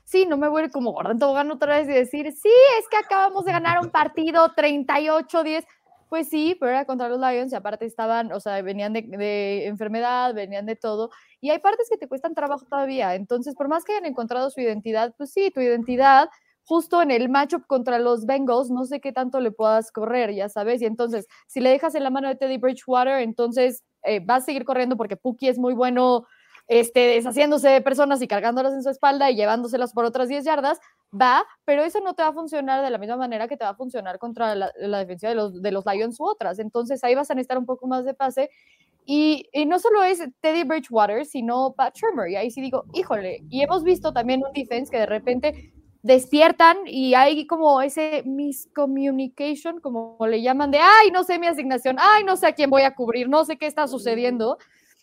sí, no me voy a ir como gorda en tobogán otra vez y decir, sí, es que acabamos de ganar un partido treinta y ocho a diez. Pues sí, pero era contra los Lions y aparte estaban, o sea, venían de, de enfermedad, venían de todo. Y hay partes que te cuestan trabajo todavía. Entonces, por más que hayan encontrado su identidad, pues sí, tu identidad, justo en el matchup contra los Bengals, no sé qué tanto le puedas correr, ya sabes. Y entonces, si le dejas en la mano de Teddy Bridgewater, entonces eh, vas a seguir corriendo porque Pookie es muy bueno este, deshaciéndose de personas y cargándolas en su espalda y llevándoselas por otras diez yardas. Va, pero eso no te va a funcionar de la misma manera que te va a funcionar contra la, la defensiva de los, de los Lions u otras. Entonces, ahí vas a necesitar un poco más de pase. Y, y no solo es Teddy Bridgewater, sino Pat Shurmur. Y ahí sí digo, híjole. Y hemos visto también un defense que de repente despiertan y hay como ese miscommunication, como le llaman, de ay, no sé mi asignación, ay, no sé a quién voy a cubrir, no sé qué está sucediendo.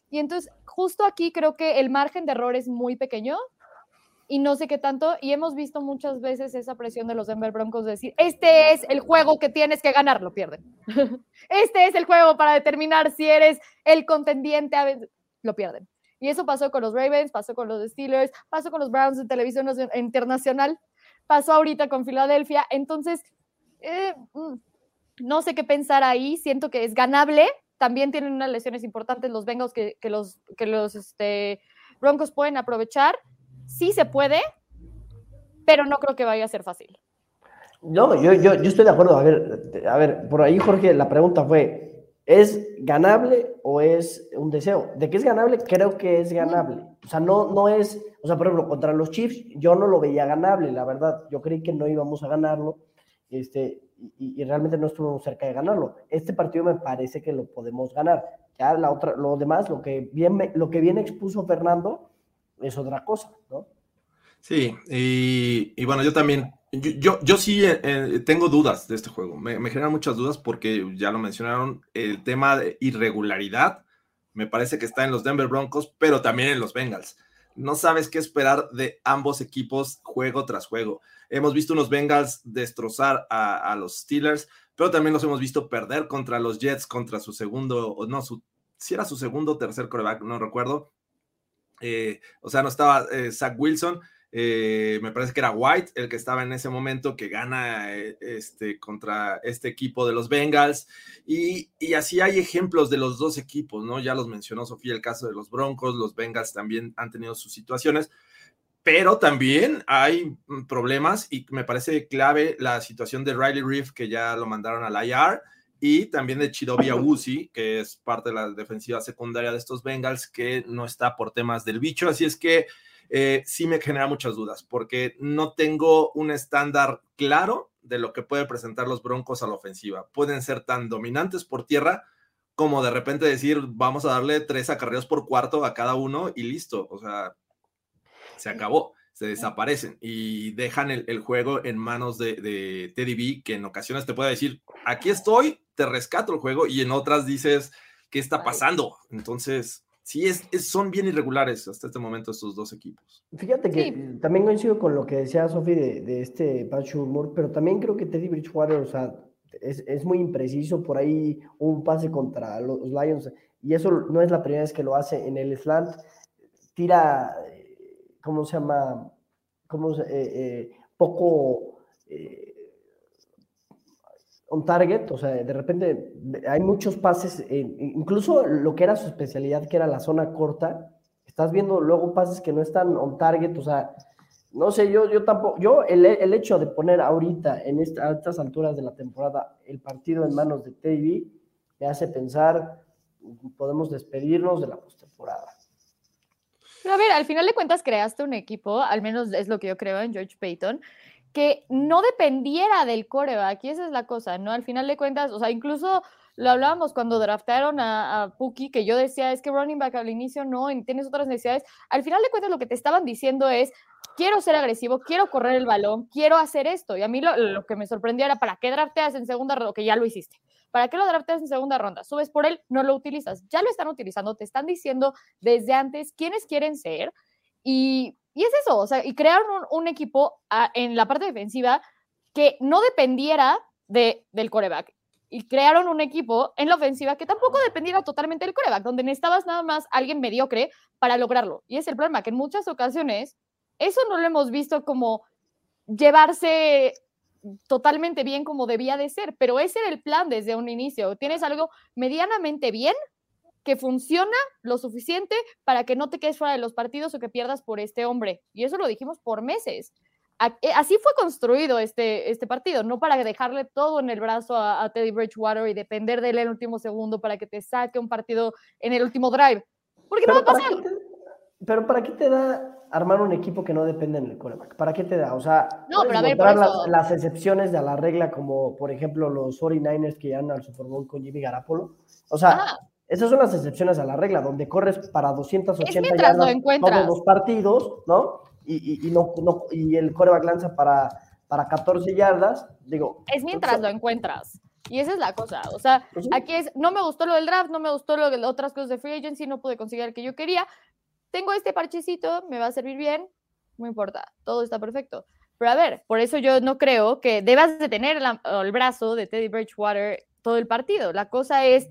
Y entonces, justo aquí creo que el margen de error es muy pequeño y no sé qué tanto, y hemos visto muchas veces esa presión de los Denver Broncos de decir, este es el juego que tienes que ganar, lo pierden. Este es el juego para determinar si eres el contendiente, a veces, lo pierden. Y eso pasó con los Ravens, pasó con los Steelers, pasó con los Browns en televisión internacional, pasó ahorita con Filadelfia, entonces eh, no sé qué pensar ahí, siento que es ganable, también tienen unas lesiones importantes los Bengals que, que los, que los este, Broncos pueden aprovechar, sí se puede, pero no creo que vaya a ser fácil. No, yo, yo, yo estoy de acuerdo, a ver, a ver, por ahí Jorge, la pregunta fue, ¿es ganable o es un deseo? ¿De qué es ganable? Creo que es ganable, o sea, no, no es... O sea, por ejemplo, contra los Chiefs yo no lo veía ganable, la verdad. Yo creí que no íbamos a ganarlo este, y, y realmente no estuvimos cerca de ganarlo. Este partido me parece que lo podemos ganar. Ya la otra, lo demás, lo que bien, lo que bien expuso Fernando es otra cosa, ¿no? Sí, y, y bueno, yo también, yo, yo, yo sí eh, tengo dudas de este juego. Me, me generan muchas dudas porque ya lo mencionaron, el tema de irregularidad me parece que está en los Denver Broncos, pero también en los Bengals. No sabes qué esperar de ambos equipos juego tras juego. Hemos visto unos Bengals destrozar a, a los Steelers, pero también los hemos visto perder contra los Jets, contra su segundo, o no, su, si era su segundo o tercer quarterback, no recuerdo. Eh, o sea, no estaba eh, Zach Wilson, eh, me parece que era White el que estaba en ese momento que gana eh, este, contra este equipo de los Bengals. Y, y así hay ejemplos de los dos equipos, ¿no? Ya los mencionó Sofía, el caso de los Broncos, los Bengals también han tenido sus situaciones, pero también hay problemas y me parece clave la situación de Riley Reef, que ya lo mandaron al I R, y también de Chidobe Awuzie, que es parte de la defensiva secundaria de estos Bengals, que no está por temas del bicho. Así es que eh, sí me genera muchas dudas, porque no tengo un estándar claro de lo que pueden presentar los Broncos a la ofensiva. Pueden ser tan dominantes por tierra como de repente decir, vamos a darle tres acarreos por cuarto a cada uno y listo. O sea, se acabó. Se desaparecen y dejan el, el juego en manos de, de Teddy B, que en ocasiones te puede decir, aquí estoy, te rescato el juego, y en otras dices, ¿qué está pasando? Entonces, sí, es, es, son bien irregulares hasta este momento estos dos equipos. Fíjate que sí. También coincido con lo que decía Sofi de, de este Pat Shurmur, pero también creo que Teddy Bridgewater, o sea, es, es muy impreciso, por ahí un pase contra los Lions, y eso no es la primera vez que lo hace en el slant, tira... ¿Cómo se llama? ¿Cómo se, eh, eh, poco eh, on target? O sea, de repente hay muchos pases, eh, incluso lo que era su especialidad, que era la zona corta, estás viendo luego pases que no están on target, o sea, no sé, yo, yo tampoco, yo el, el hecho de poner ahorita, en esta, a estas alturas de la temporada, el partido en manos de T V, me hace pensar, podemos despedirnos de la postemporada. Pero a ver, al final de cuentas creaste un equipo, al menos es lo que yo creo en George Paton, que no dependiera del quarterback, y esa es la cosa, ¿no? Al final de cuentas, o sea, incluso lo hablábamos cuando draftaron a, a Pookie, que yo decía, es que running back al inicio no, tienes otras necesidades. Al final de cuentas lo que te estaban diciendo es, quiero ser agresivo, quiero correr el balón, quiero hacer esto. Y a mí lo, lo que me sorprendía era, ¿para qué drafteas en segunda ronda? Que ya lo hiciste. ¿Para qué lo drafteas en segunda ronda? Subes por él, no lo utilizas. Ya lo están utilizando, te están diciendo desde antes quiénes quieren ser. Y, y es eso, o sea, y crearon un, un equipo a, en la parte defensiva que no dependiera de, del quarterback. y crearon un equipo en la ofensiva que tampoco dependiera totalmente del quarterback, donde necesitabas nada más alguien mediocre para lograrlo. Y es el problema, que en muchas ocasiones eso no lo hemos visto como llevarse totalmente bien como debía de ser, pero ese era el plan desde un inicio. Tienes algo medianamente bien que funciona lo suficiente para que no te quedes fuera de los partidos o que pierdas por este hombre. Y eso lo dijimos por meses. Así fue construido este, este partido, no para dejarle todo en el brazo a, a Teddy Bridgewater y depender de él en el último segundo para que te saque un partido en el último drive. Porque no va a pasar. Te, pero ¿para qué te da armar un equipo que no depende del quarterback? ¿Para qué te da? O sea, no, pero a ver, encontrar las, las excepciones de la regla, como por ejemplo los cuarenta y nueve ers que llegan al Super Bowl con Jimmy Garoppolo. O sea, ah. esas son las excepciones a la regla, donde corres para doscientas ochenta yardas no todos los partidos, ¿no? Y, y, y, no, no, y el quarterback lanza para, para catorce yardas, digo... Es mientras lo encuentras, y esa es la cosa, o sea, ¿sí? Aquí es, no me gustó lo del draft, no me gustó lo de otras cosas de free agency, no pude conseguir el que yo quería, tengo este parchecito, me va a servir bien, no importa, todo está perfecto. Pero a ver, por eso yo no creo que debas de tener la, el brazo de Teddy Bridgewater todo el partido, la cosa es...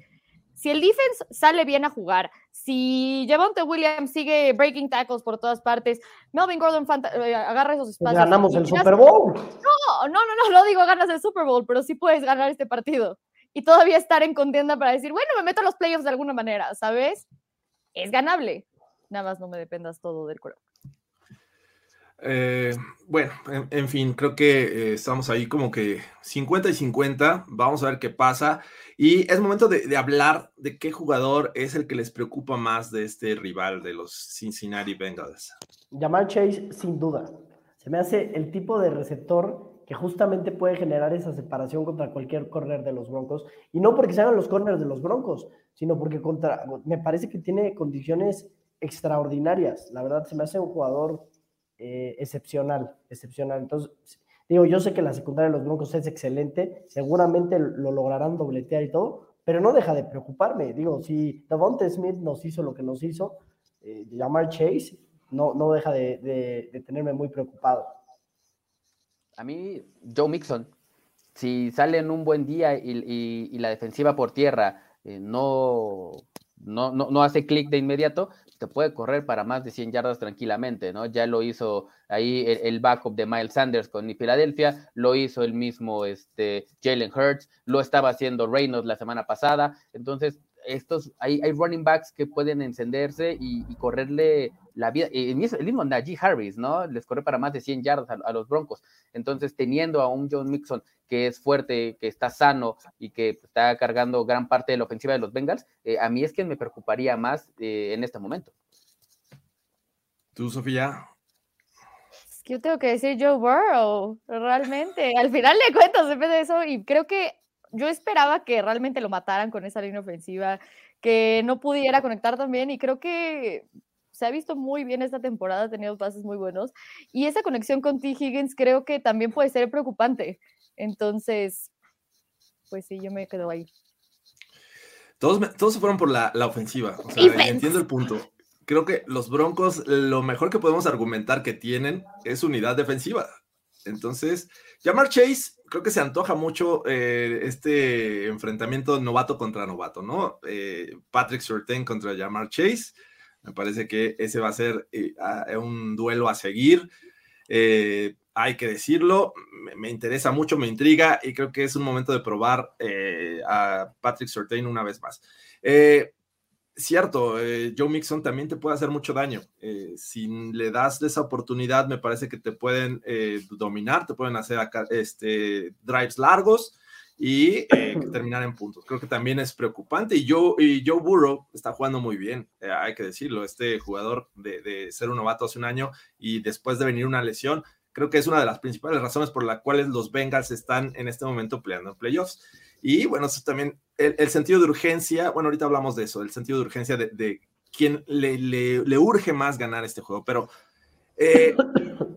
Si el defense sale bien a jugar, si Javonte Williams sigue breaking tackles por todas partes, Melvin Gordon fanta- agarra esos espacios. ¿Ganamos el Super Bowl? No, no, no, no, no digo ganas el Super Bowl, pero sí puedes ganar este partido. Y todavía estar en contienda para decir, bueno, me meto a los playoffs de alguna manera, ¿sabes? Es ganable. Nada más no me dependas todo del cuerpo. Eh, bueno, en, en fin, creo que eh, estamos ahí como que cincuenta y cincuenta, vamos a ver qué pasa y es momento de, de hablar de qué jugador es el que les preocupa más de este rival de los Cincinnati Bengals. Ja'Marr Chase, sin duda, se me hace el tipo de receptor que justamente puede generar esa separación contra cualquier corner de los Broncos, y no porque sean los corners de los Broncos, sino porque contra, me parece que tiene condiciones extraordinarias, la verdad se me hace un jugador Eh, excepcional, excepcional. Entonces, digo, yo sé que la secundaria de los Broncos es excelente, seguramente lo lograrán dobletear y todo, pero no deja de preocuparme. Digo, si Devonta Smith nos hizo lo que nos hizo, eh, Ja'Marr Chase no, no deja de, de, de tenerme muy preocupado. A mí, Joe Mixon, si sale en un buen día y, y, y la defensiva por tierra eh, no... No, no, no hace clic de inmediato, te puede correr para más de cien yardas tranquilamente, ¿no? Ya lo hizo ahí el, el backup de Miles Sanders con Filadelfia, lo hizo el mismo este, Jalen Hurts, lo estaba haciendo Reynolds la semana pasada. Entonces, estos hay, hay running backs que pueden encenderse y, y correrle la vida. El mismo, el mismo Najee Harris, ¿no? Les corre para más de cien yardas a, a los Broncos. Entonces, teniendo a un John Mixon que es fuerte, que está sano y que está cargando gran parte de la ofensiva de los Bengals, eh, a mí es quien me preocuparía más eh, en este momento. ¿Tú, Sofía? Es que yo tengo que decir Joe Burrow, realmente. Al final de cuentas, depende de eso, y creo que yo esperaba que realmente lo mataran con esa línea ofensiva, que no pudiera conectar también, y creo que se ha visto muy bien esta temporada, ha tenido pases muy buenos, y esa conexión con T. Higgins creo que también puede ser preocupante. Entonces, pues sí, yo me quedo ahí. Todos, me, todos se fueron por la, la ofensiva, o sea, y entiendo el punto. Creo que los Broncos, lo mejor que podemos argumentar que tienen es unidad defensiva. Entonces, Ja'Marr Chase, creo que se antoja mucho eh, este enfrentamiento novato contra novato, ¿no? Eh, Patrick Surtain contra Ja'Marr Chase, me parece que ese va a ser eh, a, un duelo a seguir, eh, hay que decirlo, me, me interesa mucho, me intriga, y creo que es un momento de probar eh, a Patrick Surtain una vez más. Eh, Cierto, eh, Joe Mixon también te puede hacer mucho daño. Eh, si le das esa oportunidad, me parece que te pueden eh, dominar, te pueden hacer acá, este, drives largos y eh, terminar en puntos. Creo que también es preocupante. Y Joe, y Joe Burrow está jugando muy bien, eh, hay que decirlo. Este jugador de, de ser un novato hace un año y después de venir una lesión, creo que es una de las principales razones por las cuales los Bengals están en este momento peleando en playoffs. Y bueno, eso también, el, el sentido de urgencia, bueno, ahorita hablamos de eso, el sentido de urgencia de, de quién le, le, le urge más ganar este juego, pero eh,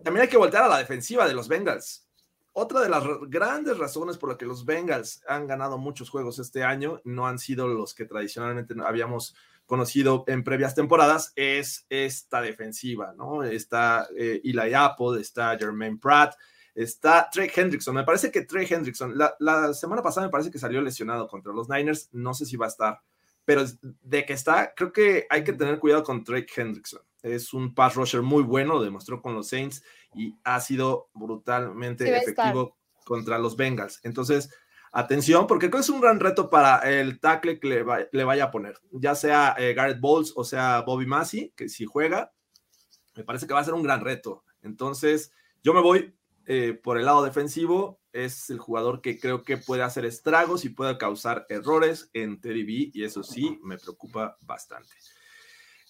también hay que voltear a la defensiva de los Bengals. Otra de las grandes razones por las que los Bengals han ganado muchos juegos este año, no han sido los que tradicionalmente habíamos conocido en previas temporadas, es esta defensiva, ¿no? Está eh, Eli Apple, está Jermaine Pratt, está Trey Hendrickson. Me parece que Trey Hendrickson, la, la semana pasada me parece que salió lesionado contra los Niners, no sé si va a estar, pero de que está, creo que hay que tener cuidado con Trey Hendrickson. Es un pass rusher muy bueno, lo demostró con los Saints y ha sido brutalmente sí efectivo contra los Bengals. Entonces, atención, porque creo que es un gran reto para el tackle que le, va, le vaya a poner, ya sea eh, Garrett Bowles o sea Bobby Massie, que si juega, me parece que va a ser un gran reto. Entonces, yo me voy eh, por el lado defensivo. Es el jugador que creo que puede hacer estragos y puede causar errores en Teddy B, y eso sí me preocupa bastante.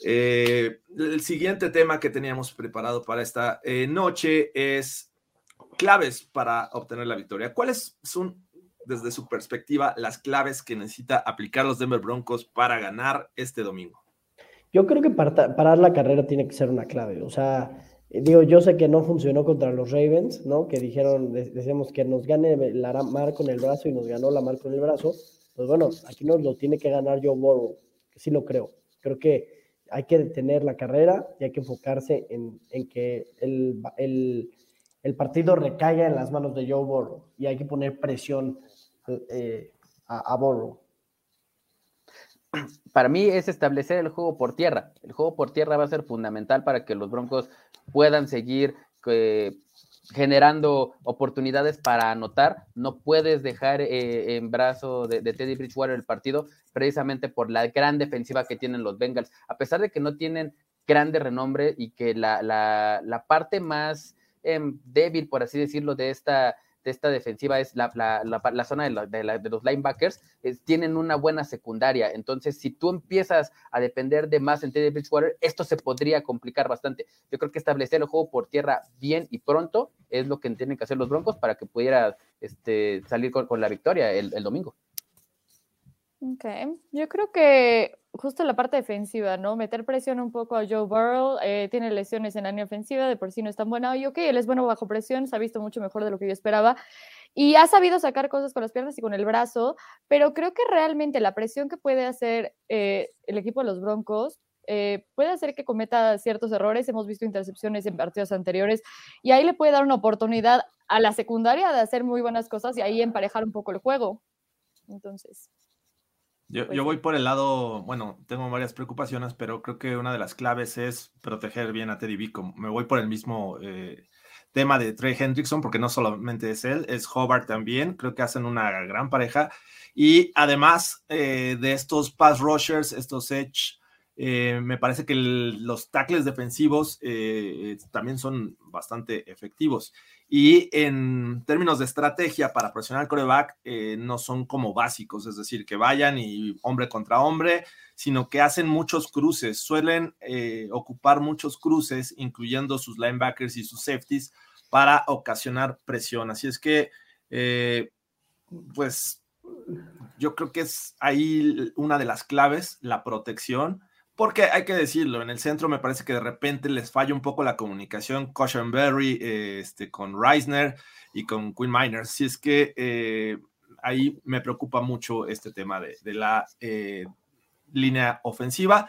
Eh, el siguiente tema que teníamos preparado para esta eh, noche es claves para obtener la victoria. ¿Cuáles son, desde su perspectiva, las claves que necesita aplicar los Denver Broncos para ganar este domingo? Yo creo que para parar la carrera tiene que ser una clave. O sea, digo, yo sé que no funcionó contra los Ravens, ¿no? Que dijeron, decíamos que nos gane Lamar con el brazo y nos ganó Lamar con el brazo. Pues bueno, aquí nos lo tiene que ganar Joe Burrow, que sí lo creo. Creo que hay que detener la carrera y hay que enfocarse en, en que el, el, el partido recaiga en las manos de Joe Burrow y hay que poner presión eh, a, a Burrow. Para mí es establecer el juego por tierra. El juego por tierra va a ser fundamental para que los Broncos puedan seguir eh, generando oportunidades para anotar. No puedes dejar eh, en brazo de, de Teddy Bridgewater el partido, precisamente por la gran defensiva que tienen los Bengals. A pesar de que no tienen grande renombre y que la, la, la parte más eh, débil, por así decirlo, de esta... de esta defensiva es la, la, la, la zona de, la, de, la, de los linebackers, es, tienen una buena secundaria. Entonces, si tú empiezas a depender de más en Teddy Bridgewater, esto se podría complicar bastante. Yo creo que establecer el juego por tierra bien y pronto es lo que tienen que hacer los Broncos para que pudiera este, salir con, con la victoria el, el domingo. Ok, yo creo que justo la parte defensiva, ¿no? Meter presión un poco a Joe Burrow, eh, tiene lesiones en la línea ofensiva, de por sí no es tan buena, y ok, él es bueno bajo presión, se ha visto mucho mejor de lo que yo esperaba, y ha sabido sacar cosas con las piernas y con el brazo, pero creo que realmente la presión que puede hacer eh, el equipo de los Broncos, Eh, puede hacer que cometa ciertos errores. Hemos visto intercepciones en partidos anteriores y ahí le puede dar una oportunidad a la secundaria de hacer muy buenas cosas y ahí emparejar un poco el juego. Entonces... Yo, yo voy por el lado, bueno, tengo varias preocupaciones, pero creo que una de las claves es proteger bien a Teddy B. Me voy por el mismo eh, tema de Trey Hendrickson, porque no solamente es él, es Hubbard también. Creo que hacen una gran pareja. Y además eh, de estos pass rushers, estos edge, eh, me parece que el, los tackles defensivos eh, eh, también son bastante efectivos. Y en términos de estrategia para presionar al quarterback, eh, no son como básicos, es decir, que vayan y hombre contra hombre, sino que hacen muchos cruces, suelen eh, ocupar muchos cruces, incluyendo sus linebackers y sus safeties, para ocasionar presión. Así es que, eh, pues, yo creo que es ahí una de las claves, la protección. Porque hay que decirlo, en el centro me parece que de repente les falla un poco la comunicación Cushenberry eh, este, con Reisner y con Quinn Meinerz. Si es que eh, ahí me preocupa mucho este tema de, de la eh, línea ofensiva.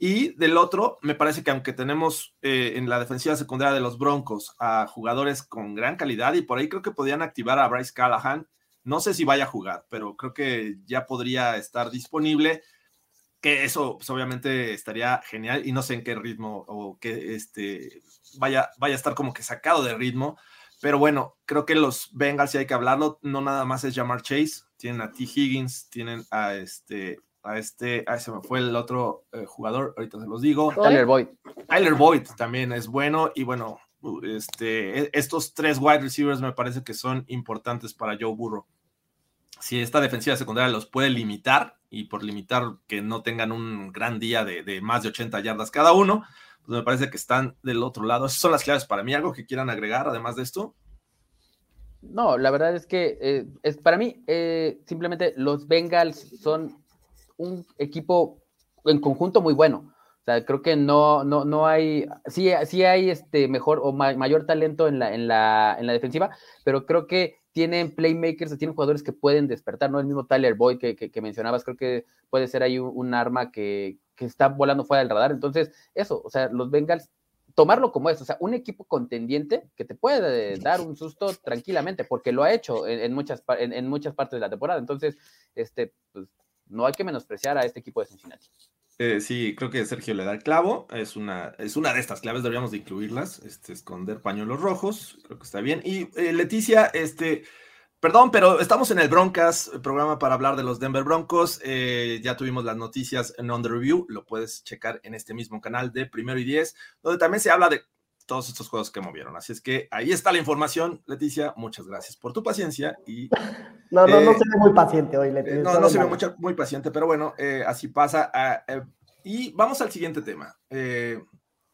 Y del otro, me parece que aunque tenemos eh, en la defensiva secundaria de los Broncos a jugadores con gran calidad, y por ahí creo que podían activar a Bryce Callahan, no sé si vaya a jugar, pero creo que ya podría estar disponible, que eso pues, obviamente estaría genial, y no sé en qué ritmo o que este, vaya, vaya a estar como que sacado de ritmo, pero bueno, creo que los Bengals, si hay que hablarlo, no nada más es Ja'Marr Chase, tienen a T. Higgins, tienen a este, a este, a ese me fue el otro eh, jugador, ahorita se los digo. Tyler Boyd. Tyler Boyd también es bueno, y bueno, este, estos tres wide receivers me parece que son importantes para Joe Burrow. Si esta defensiva secundaria los puede limitar, y por limitar que no tengan un gran día de, de más de ochenta yardas cada uno, pues me parece que están del otro lado. Esas son las claves para mí. ¿Algo que quieran agregar además de esto? No, la verdad es que eh, es, para mí eh, simplemente los Bengals son un equipo en conjunto muy bueno. O sea, creo que no, no, no hay, sí, sí hay este mejor o ma- mayor talento en la, en la, en la defensiva, pero creo que tienen playmakers, tienen jugadores que pueden despertar, ¿no? El mismo Tyler Boyd que, que, que mencionabas, creo que puede ser ahí un, un arma que, que está volando fuera del radar. Entonces, eso, o sea, los Bengals tomarlo como es, o sea, un equipo contendiente que te puede dar un susto tranquilamente, porque lo ha hecho en, en, muchas, en, en muchas partes de la temporada. Entonces, este, pues, no hay que menospreciar a este equipo de Cincinnati. Eh, sí, creo que Sergio le da el clavo, es una, es una de estas claves, deberíamos de incluirlas, este, esconder pañuelos rojos, creo que está bien. Y eh, Leticia, este... Perdón, pero estamos en el Broncast, programa para hablar de los Denver Broncos. Eh, ya tuvimos las noticias en On The Review, lo puedes checar en este mismo canal de Primero y Diez, donde también se habla de todos estos juegos que movieron. Así es que ahí está la información, Leticia. Muchas gracias por tu paciencia. Y, no, no, eh, no se ve muy paciente hoy, Leticia. Eh, no, no se ve mucha, muy paciente, pero bueno, eh, así pasa. Ah, eh, y vamos al siguiente tema. Eh,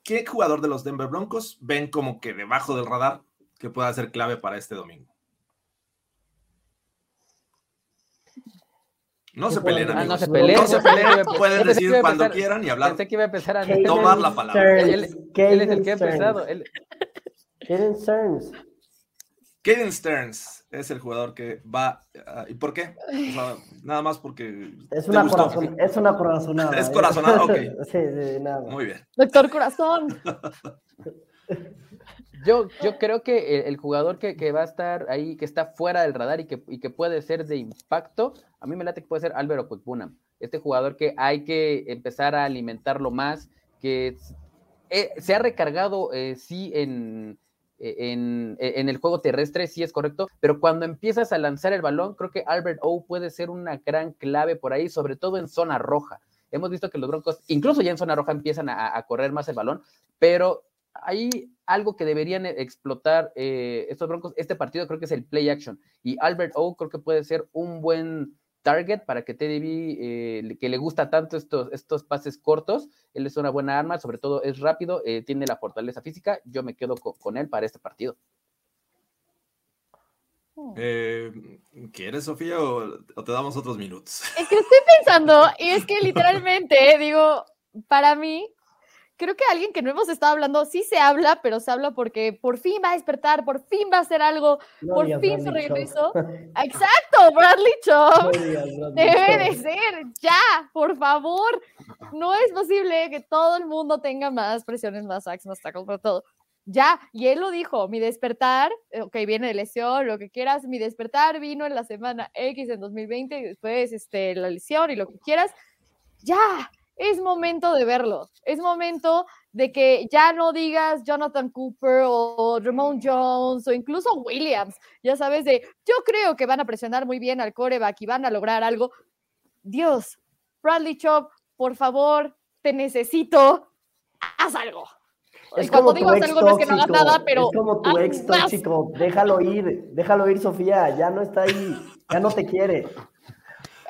¿Qué jugador de los Denver Broncos ven como que debajo del radar que pueda ser clave para este domingo? No se peleen, amigos. Ah, no se peleen. No se peleen. Pueden decir cuando empezar, quieran y hablar. Pensé que iba a empezar a tomar la palabra. Él, él es el que ha empezado. Él... Caden Stearns. Caden Stearns es el jugador que va... Uh, ¿Y por qué? O sea, nada más porque... Es una, corazon, es una corazonada. Es corazonada, ok. Sí, sí, nada más. Muy bien. Doctor Corazón. Yo, yo creo que el, el jugador que, que va a estar ahí, que está fuera del radar y que, y que puede ser de impacto, a mí me late que puede ser Albert Okwuegbunam. Este jugador que hay que empezar a alimentarlo más, que eh, se ha recargado, eh, sí, en, en, en el juego terrestre, sí es correcto, pero cuando empiezas a lanzar el balón, creo que Albert O puede ser una gran clave por ahí, sobre todo en zona roja. Hemos visto que los Broncos, incluso ya en zona roja, empiezan a, a correr más el balón, pero... hay algo que deberían explotar eh, estos Broncos. Este partido creo que es el play action. Y Albert O creo que puede ser un buen target para que Teddy B, eh, que le gusta tanto estos, estos pases cortos. Él es una buena arma, sobre todo es rápido, eh, tiene la fortaleza física. Yo me quedo con, con él para este partido. Eh, ¿Quieres, Sofía, o, o te damos otros minutos? Es que estoy pensando, y es que literalmente, digo, para mí... creo que alguien que no hemos estado hablando, sí se habla, pero se habla porque por fin va a despertar, por fin va a hacer algo, no por días, fin Bradley su regreso. Show. ¡Exacto! ¡Bradley Chow! No ¡Debe Show. De ser! ¡Ya! ¡Por favor! No es posible que todo el mundo tenga más presiones, más sacks, más tackles, más todo. ¡Ya! Y él lo dijo, mi despertar, ok, viene de lesión, lo que quieras, mi despertar vino en la semana X en dos mil veinte y después este, la lesión y lo que quieras. ¡Ya! Es momento de verlo, es momento de que ya no digas Jonathan Cooper o Dre'Mont Jones o incluso Williams, ya sabes, de yo creo que van a presionar muy bien al quarterback y van a lograr algo. Dios, Bradley Chow, por favor, te necesito, haz algo. Es y como digo, haz algo, tóxico, no es que no hagas nada, pero es como tu ex tóxico, déjalo ir, déjalo ir, Sofía, ya no está ahí, ya no te quiere.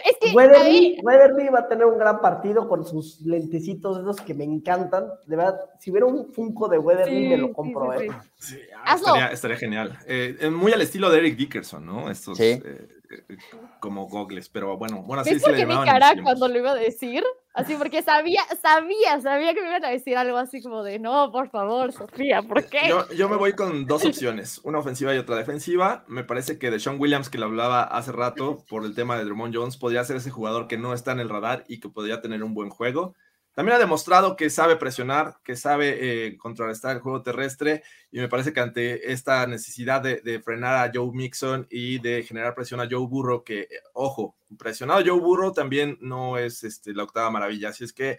Es que Weatherly, ahí... Weatherly va a tener un gran partido con sus lentecitos esos que me encantan. De verdad, si hubiera un Funko de Weatherly, sí, me lo compro. Sí, sí, sí. Sí, estaría, estaría genial. Eh, muy al estilo de Eric Dickerson, ¿no? Estos sí. eh, eh, como gogles, pero bueno. bueno así ¿Ves por qué mi cara cuando lo iba a decir? Así porque sabía, sabía, sabía que me iban a decir algo así como de no, por favor, Sofía, ¿por qué? Yo, yo me voy con dos opciones, una ofensiva y otra defensiva. Me parece que DeShawn Williams, que lo hablaba hace rato por el tema de Dre'Mont Jones, podría ser ese jugador que no está en el radar y que podría tener un buen juego. También ha demostrado que sabe presionar, que sabe eh, contrarrestar el juego terrestre, y me parece que ante esta necesidad de, de frenar a Joe Mixon y de generar presión a Joe Burrow, que, eh, ojo, presionado Joe Burrow también no es este, la octava maravilla, así es que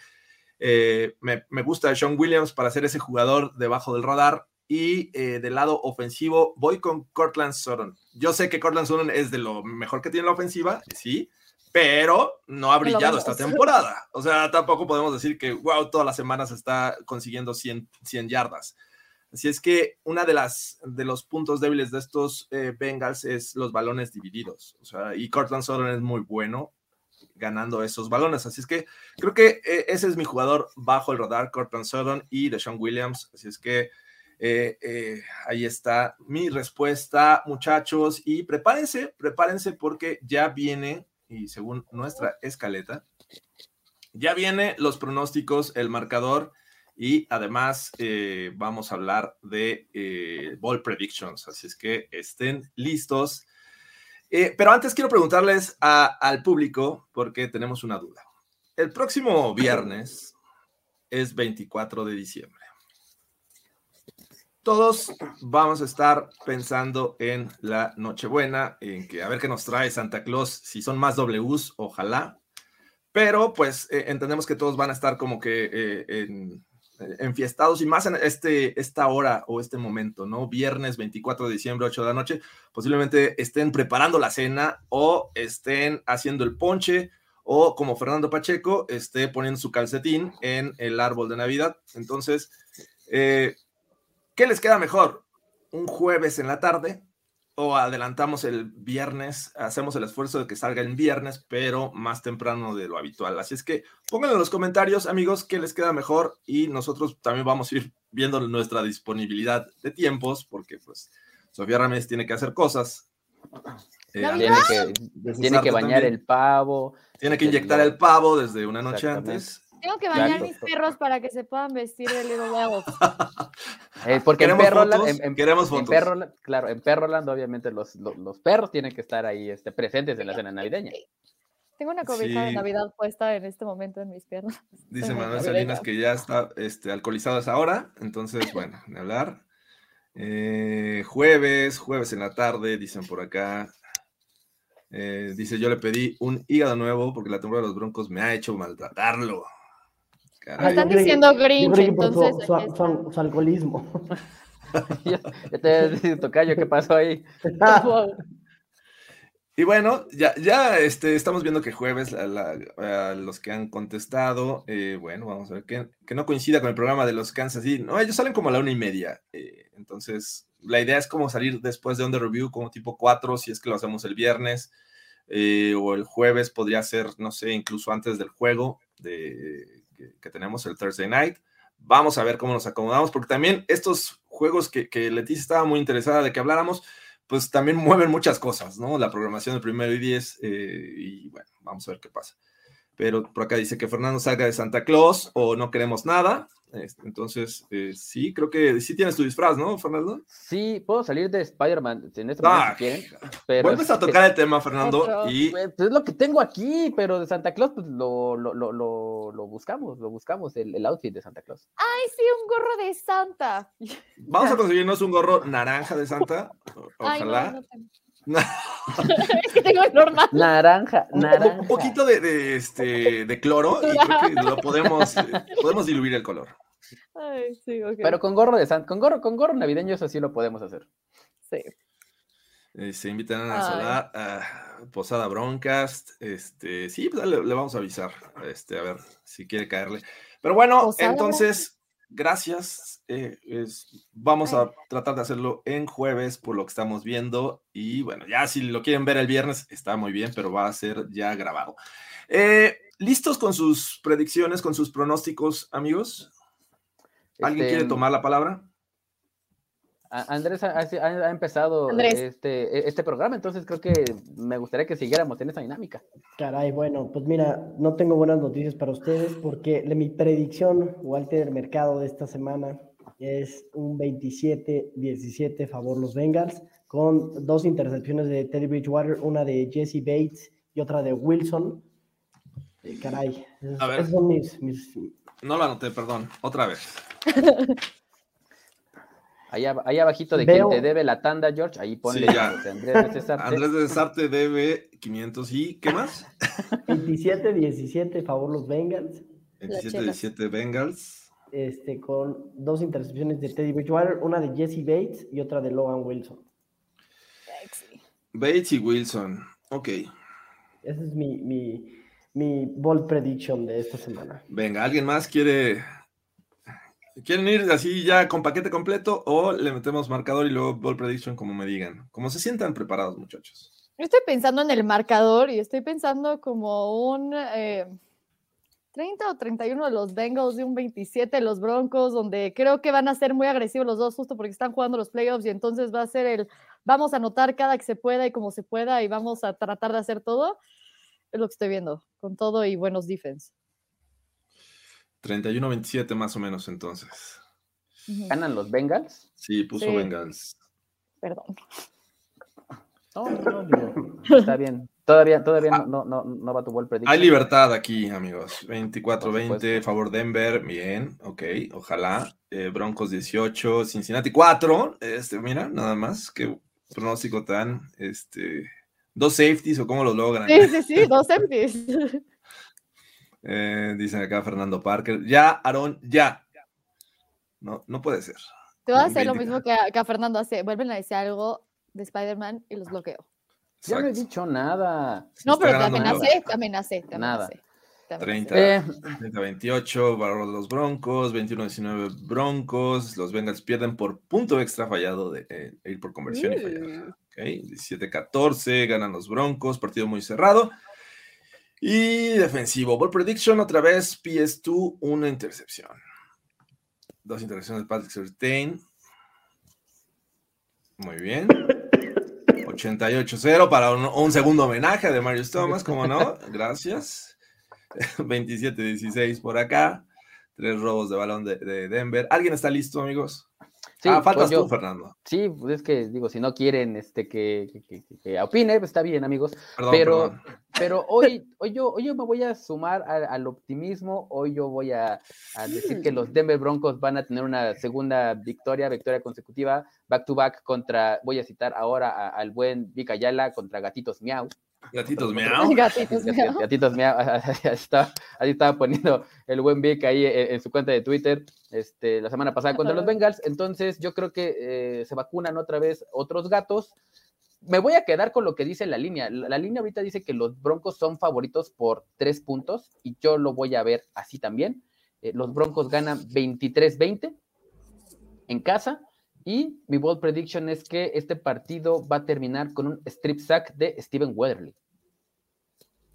eh, me, me gusta Sean Williams para ser ese jugador debajo del radar, y eh, del lado ofensivo voy con Courtland Sutton. Yo sé que Courtland Sutton es de lo mejor que tiene la ofensiva, sí, pero no ha brillado esta temporada. O sea, tampoco podemos decir que, wow, todas las semanas está consiguiendo cien, cien yardas. Así es que una de las de los puntos débiles de estos eh, Bengals es los balones divididos. O sea, y Courtland Sutton es muy bueno ganando esos balones. Así es que creo que eh, ese es mi jugador bajo el radar, Courtland Sutton y DeShawn Williams. Así es que Eh, eh, ahí está mi respuesta, muchachos. Y prepárense, prepárense porque ya viene... y según nuestra escaleta, ya vienen los pronósticos, el marcador, y además eh, vamos a hablar de eh, Bowl Predictions, así es que estén listos. Eh, pero antes quiero preguntarles a, al público, porque tenemos una duda. El próximo viernes es veinticuatro de diciembre. Todos vamos a estar pensando en la Nochebuena, en que a ver qué nos trae Santa Claus, si son más Ws, ojalá. Pero pues eh, entendemos que todos van a estar como que eh, en, enfiestados, y más en este, esta hora o este momento, ¿no? Viernes veinticuatro de diciembre, ocho de la noche, posiblemente estén preparando la cena o estén haciendo el ponche, o como Fernando Pacheco, esté poniendo su calcetín en el árbol de Navidad. Entonces... Eh, ¿qué les queda mejor? ¿Un jueves en la tarde? ¿O adelantamos el viernes? Hacemos el esfuerzo de que salga el viernes, pero más temprano de lo habitual. Así es que pónganlo en los comentarios, amigos, ¿qué les queda mejor? Y nosotros también vamos a ir viendo nuestra disponibilidad de tiempos, porque pues Sofía Ramírez tiene que hacer cosas. Eh, tiene que, tiene que bañar también el pavo. Tiene que inyectar el pavo desde una noche antes. Tengo que bañar Exacto. mis perros para que se puedan vestir de Little Devils. Eh, porque en Perroland, en, en, queremos en Perroland, claro, en Perroland obviamente los, los, los perros tienen que estar ahí este, presentes en la cena navideña. Tengo una cobija sí. de Navidad puesta en este momento en mis piernas. Dice Manuel Salinas que ya está este, alcoholizado a esa hora, entonces bueno, de hablar. Eh, jueves, jueves en la tarde, dicen por acá. Eh, dice, yo le pedí un hígado nuevo porque la temporada de los Broncos me ha hecho maltratarlo. Caray. Me están diciendo Grinch, entonces... Su, su, su, su alcoholismo. yo, yo te dije, tocayo, ¿qué pasó ahí? Y bueno, ya, ya este, estamos viendo que jueves, a la, a los que han contestado, eh, bueno, vamos a ver, que, que no coincida con el programa de los Kansas City. No, ellos salen como a la una y media. Eh, entonces, la idea es como salir después de Under Review, como tipo cuatro, si es que lo hacemos el viernes, eh, o el jueves podría ser, no sé, incluso antes del juego de... que tenemos el Thursday Night. Vamos a ver cómo nos acomodamos, porque también estos juegos que, que Leticia estaba muy interesada de que habláramos, pues también mueven muchas cosas, ¿no? La programación del Primero y Diez, eh, y bueno, vamos a ver qué pasa. Pero por acá dice que Fernando salga de Santa Claus o no queremos nada. Entonces, eh, sí, creo que sí tienes tu disfraz, ¿no, Fernando? Sí, puedo salir de Spider-Man en este momento, ah, si quieren. Pero vuelves a tocar el tema, Fernando. Otro. Y... pues es lo que tengo aquí, pero de Santa Claus, pues lo, lo, lo, lo, lo buscamos, lo buscamos, el, el outfit de Santa Claus. ¡Ay, sí, un gorro de Santa! Vamos a conseguirnos un gorro naranja de Santa, ojalá. Ay, no, no tengo. Es que tengo el normal. Naranja, naranja. Un, un poquito de, de, este, de cloro y creo que lo podemos, eh, podemos diluir el color. Ay, sí, okay. Pero con gorro de Santa, con gorro, con gorro navideño, eso sí lo podemos hacer. Sí. Eh, se invitan a la a Posada Broncast. Este, sí, pues le, le vamos a avisar. Este, a ver si quiere caerle. Pero bueno, Posada, entonces. Gracias, eh, es, vamos a tratar de hacerlo en jueves por lo que estamos viendo, y bueno, ya si lo quieren ver el viernes está muy bien, pero va a ser ya grabado. Eh, ¿listos con sus predicciones, con sus pronósticos, amigos? ¿Alguien este, quiere tomar la palabra? Andrés ha, ha, ha empezado Andrés. Este, este programa, entonces creo que me gustaría que siguiéramos en esa dinámica. Caray, bueno, pues mira, no tengo buenas noticias para ustedes porque mi predicción, Walter, del mercado de esta semana es un veintisiete diecisiete favor los Bengals, con dos intercepciones de Teddy Bridgewater, una de Jesse Bates y otra de Wilson. Caray, esos, A ver, esos son mis, mis... No lo anoté, perdón, otra vez. Allá, allá abajito de Veo. Quien te debe la tanda, George, ahí ponle. Sí, ya. Andrés de Cesarte. Andrés de Cesarte debe quinientos y ¿qué más? veintisiete diecisiete, favor los Bengals. veintisiete diecisiete Bengals. Este, con dos intercepciones de Teddy Bridgewater, una de Jesse Bates y otra de Logan Wilson. Bates y Wilson, ok. Esa es mi, mi, mi bold prediction de esta semana. Venga, ¿alguien más quiere...? ¿Quieren ir así ya con paquete completo o le metemos marcador y luego ball prediction como me digan? Como se sientan preparados, muchachos. Yo estoy pensando en el marcador y estoy pensando como un eh, treinta o treinta y uno de los Bengals y un veintisiete de los Broncos, donde creo que van a ser muy agresivos los dos justo porque están jugando los playoffs, y entonces va a ser el vamos a anotar cada que se pueda y como se pueda y vamos a tratar de hacer todo. Es lo que estoy viendo, con todo y buenos defense. treinta y uno veintisiete más o menos, entonces. ¿Ganan los Bengals? Sí, puso sí. Bengals. Perdón. No, no, no, está bien. Todavía, todavía ah, no, no, no va tu ball prediction. Hay libertad aquí, amigos. veinticuatro veinte, favor Denver. Bien, ok, ojalá. Eh, Broncos dieciocho, Cincinnati cuatro. Este, mira, nada más. Qué pronóstico tan... este dos safeties, o cómo lo logran. Sí, sí, sí, dos safeties. eh, dicen acá Fernando Parker. Ya, Aarón, ya. No, no puede ser. Te vas a hacer lo mismo que a, que a Fernando hace. Vuelven a decir algo de Spider-Man y los bloqueo. Yo no he dicho nada. No, pero te amenacé, te amenacé, te amenacé. treinta a veintiocho, barro de los Broncos, veintiuno a diecinueve Broncos, los Bengals pierden por punto extra fallado de eh, ir por conversión mm. y fallado. Okay, diecisiete a catorce, ganan los Broncos, partido muy cerrado. Y defensivo, ball prediction, otra vez, P S dos, una intercepción. Dos intercepciones de Patrick Surtain. Muy bien. ochenta y ocho cero para un, un segundo homenaje a Demaryius Thomas, como no, gracias. veintisiete dieciséis por acá, tres robos de balón de, de Denver. ¿Alguien está listo, amigos? Sí, ah, faltas pues yo, tú, Fernando. Sí, pues es que digo, si no quieren este, que, que, que, que opine, pues está bien, amigos. Perdón, pero perdón. pero hoy, hoy, yo, hoy yo me voy a sumar a, al optimismo. Hoy yo voy a, a decir que los Denver Broncos van a tener una segunda victoria, victoria consecutiva, back to back contra, voy a citar ahora a, al buen Vic Ayala, contra Gatitos Miau. Gatitos Miau. Gatitos Miau. Gatitos Miau. Así estaba poniendo el buen Vic ahí en, en su cuenta de Twitter este, la semana pasada contra los Bengals. Entonces yo creo que eh, se vacunan otra vez otros gatos. Me voy a quedar con lo que dice la línea. La, la línea ahorita dice que los Broncos son favoritos por tres puntos y yo lo voy a ver así también. Eh, los Broncos ganan veintitrés veinte en casa. Y mi bold prediction es que este partido va a terminar con un strip sack de Steven Weatherly.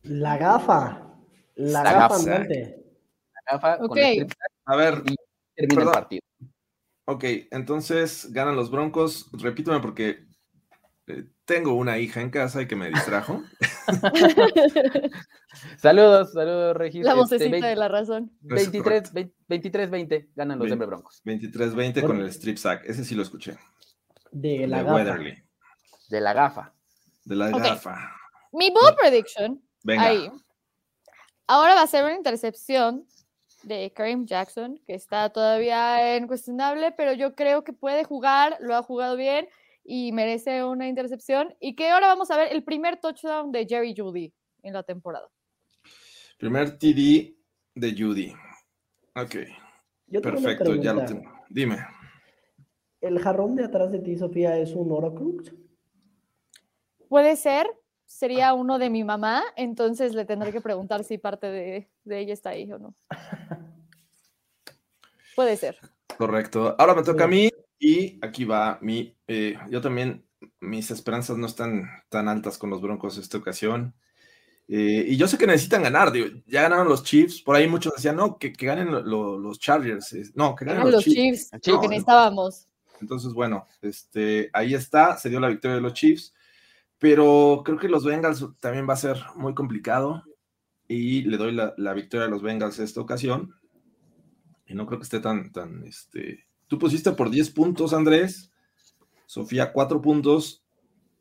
La gafa. La, la gafa andante. La gafa okay. Con el strip sack. A ver. Y termina perdón. El partido. Ok, entonces ganan los Broncos. Repítame porque eh, tengo una hija en casa y que me distrajo. saludos, saludos, Regis. La vocecita este, veinte, de la razón. veintitrés veinte, ganan los Denver Broncos. veintitrés veinte con el strip sack, ese sí lo escuché. De la de gafa. Weatherly. De la gafa. De la okay. gafa. Mi ball prediction, venga. Ahí. Ahora va a ser una intercepción de Kareem Jackson, que está todavía en cuestionable, pero yo creo que puede jugar, lo ha jugado bien. Y merece una intercepción. Y que ahora vamos a ver el primer touchdown de Jerry Jeudy en la temporada. Primer T D de Jeudy. Ok. Yo perfecto, ya lo tengo. Dime. ¿El jarrón de atrás de ti, Sofía, es un Horcrux? Puede ser. Sería uno de mi mamá. Entonces le tendré que preguntar si parte de, de ella está ahí o no. Puede ser. Correcto. Ahora me toca a mí. Y aquí va mi, eh, yo también, mis esperanzas no están tan altas con los Broncos esta ocasión. Eh, y yo sé que necesitan ganar, digo, ya ganaron los Chiefs, por ahí muchos decían, no, que, que ganen lo, lo, los Chargers, no, que ganen los, los Chiefs, Chiefs. No, que necesitábamos. Entonces, bueno, este, ahí está, se dio la victoria de los Chiefs, pero creo que los Bengals también va a ser muy complicado y le doy la, la victoria a los Bengals esta ocasión. Y no creo que esté tan, tan, este... Tú pusiste por diez puntos, Andrés. Sofía, cuatro puntos.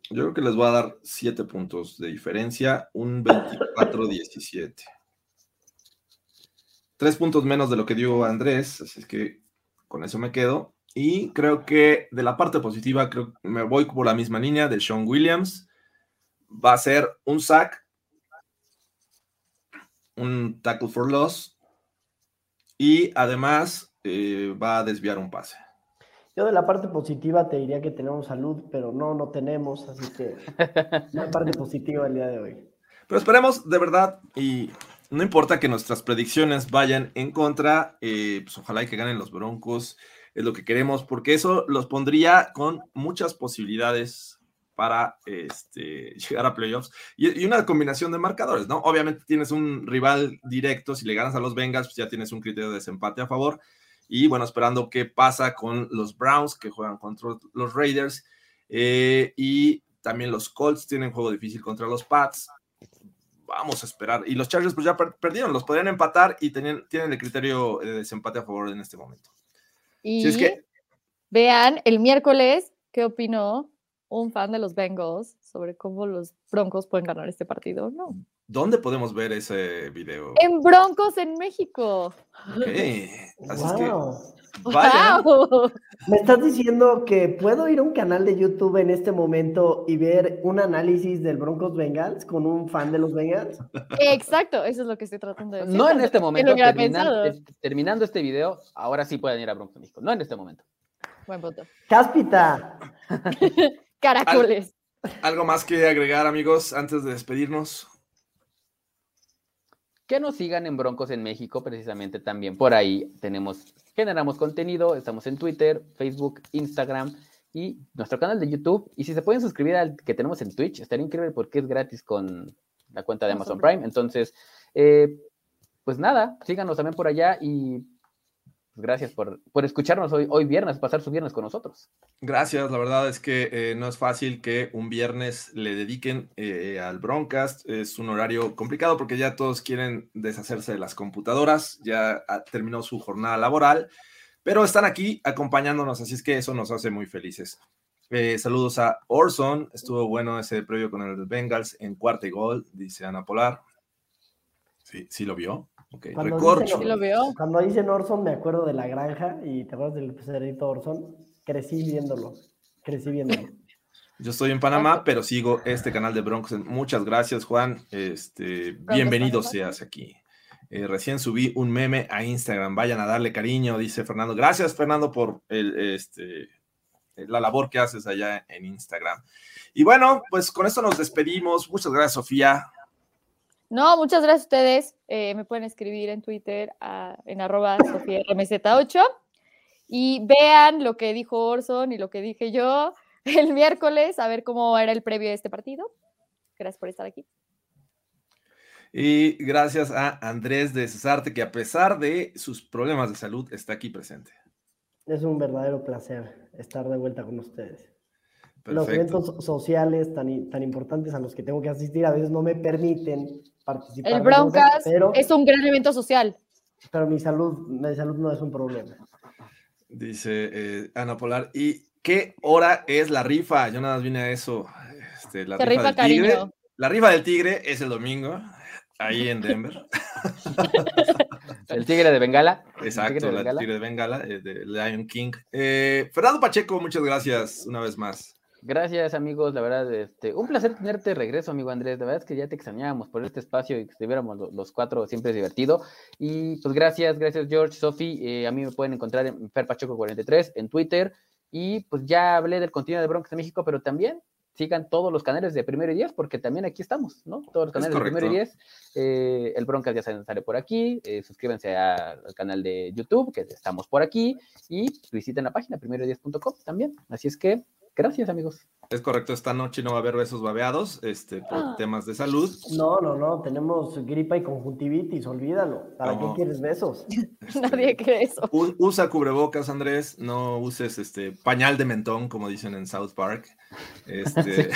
Yo creo que les voy a dar siete puntos de diferencia. Un veinticuatro diecisiete. Tres puntos menos de lo que dio Andrés. Así es que con eso me quedo. Y creo que de la parte positiva, creo que me voy por la misma línea de DeShawn Williams. Va a ser un sack. Un tackle for loss. Y además... Eh, va a desviar un pase. Yo de la parte positiva te diría que tenemos salud, pero no, no tenemos, así que la parte positiva el día de hoy. Pero esperemos, de verdad, y no importa que nuestras predicciones vayan en contra, eh, pues ojalá y que ganen los Broncos, es lo que queremos, porque eso los pondría con muchas posibilidades para este, llegar a playoffs, y, y una combinación de marcadores, ¿no? Obviamente tienes un rival directo, si le ganas a los Bengals, pues ya tienes un criterio de desempate a favor. Y bueno, esperando qué pasa con los Browns que juegan contra los Raiders eh, y también los Colts tienen juego difícil contra los Pats. Vamos a esperar. Y los Chargers pues ya per- perdieron, los podrían empatar y tenían, tienen el criterio de desempate a favor en este momento. Y si es que... vean el miércoles qué opinó un fan de los Bengals sobre cómo los Broncos pueden ganar este partido, ¿no? ¿Dónde podemos ver ese video? En Broncos en México. Okay. Así wow. Es que vaya. Wow. ¿Me estás diciendo que puedo ir a un canal de YouTube en este momento y ver un análisis del Broncos Bengals con un fan de los Bengals? Exacto, eso es lo que estoy tratando de decir. No en este momento, es terminando, terminando este video, ahora sí pueden ir a Broncos en México. No en este momento. Buen punto. Cáspita. Caracoles. Al, ¿Algo más que agregar, amigos, antes de despedirnos? Que nos sigan en Broncos en México, precisamente también por ahí tenemos, generamos contenido, estamos en Twitter, Facebook, Instagram y nuestro canal de YouTube. Y si se pueden suscribir al que tenemos en Twitch, estaría increíble porque es gratis con la cuenta de Amazon Prime. Entonces, eh, pues nada, síganos también por allá y gracias por, por escucharnos hoy, hoy viernes, pasar su viernes con nosotros. Gracias, la verdad es que eh, no es fácil que un viernes le dediquen eh, al Broncast. Es un horario complicado porque ya todos quieren deshacerse de las computadoras, ya terminó su jornada laboral, pero están aquí acompañándonos, así es que eso nos hace muy felices. Eh, saludos a Orson, estuvo bueno ese previo con el Bengals en cuarta y gol, dice Ana Polar. Sí, sí lo vio. Okay. Cuando, dicen, ¿sí lo veo? Cuando dicen Orson me acuerdo de La Granja y te acuerdas del pecerito Orson, crecí viéndolo, crecí viéndolo. Yo estoy en Panamá, pero sigo este canal de Broncos. Muchas gracias, Juan. Este, bienvenido seas aquí. Eh, recién subí un meme a Instagram, vayan a darle cariño, dice Fernando. Gracias, Fernando, por el, este, la labor que haces allá en Instagram. Y bueno, pues con esto nos despedimos. Muchas gracias, Sofía. No, muchas gracias a ustedes. Eh, me pueden escribir en Twitter a, en arroba Sofía R M Z ocho y vean lo que dijo Orson y lo que dije yo el miércoles, a ver cómo era el previo de este partido. Gracias por estar aquí. Y gracias a Andrés de Cesarte, que a pesar de sus problemas de salud está aquí presente. Es un verdadero placer estar de vuelta con ustedes. Perfecto. Los eventos sociales tan, tan importantes a los que tengo que asistir a veces no me permiten participar. El Broncast es un gran evento social. Pero mi salud, mi salud no es un problema. Dice eh, Ana Polar, ¿y qué hora es la rifa? Yo nada más vine a eso. Este, la rifa, rifa del cariño. Tigre. La rifa del Tigre es el domingo, ahí en Denver. El Tigre de Bengala. Exacto, el Tigre de Bengala, el Tigre de Bengala, eh, de Lion King. Eh, Fernando Pacheco, muchas gracias una vez más. Gracias, amigos, la verdad, este, un placer tenerte de regreso, amigo Andrés, la verdad es que ya te extrañábamos por este espacio y que estuviéramos los, los cuatro, siempre es divertido, y pues gracias, gracias George, Sofi, eh, a mí me pueden encontrar en Fer Pacheco cuarenta y tres, en Twitter, y pues ya hablé del contenido de Broncos de México, pero también sigan todos los canales de Primero y Diez, porque también aquí estamos, ¿no? Todos los canales de Primero y Diez, eh, el Broncas ya sale por aquí, eh, suscríbanse a, al canal de YouTube, que estamos por aquí, y visiten la página primero y diez punto com también, así es que gracias, amigos. Es correcto, esta noche no va a haber besos babeados este, por ah. temas de salud. No, no, no, tenemos gripa y conjuntivitis, olvídalo. ¿Para no. qué quieres besos? Este, Nadie cree eso. Usa cubrebocas, Andrés, no uses este pañal de mentón, como dicen en South Park. Este,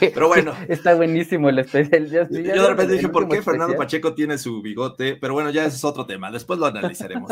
pero bueno. Está buenísimo el especial. Yo, sí, yo de repente dije, ¿por qué especial? Fernando Pacheco tiene su bigote? Pero bueno, ya ese es otro tema, después lo analizaremos.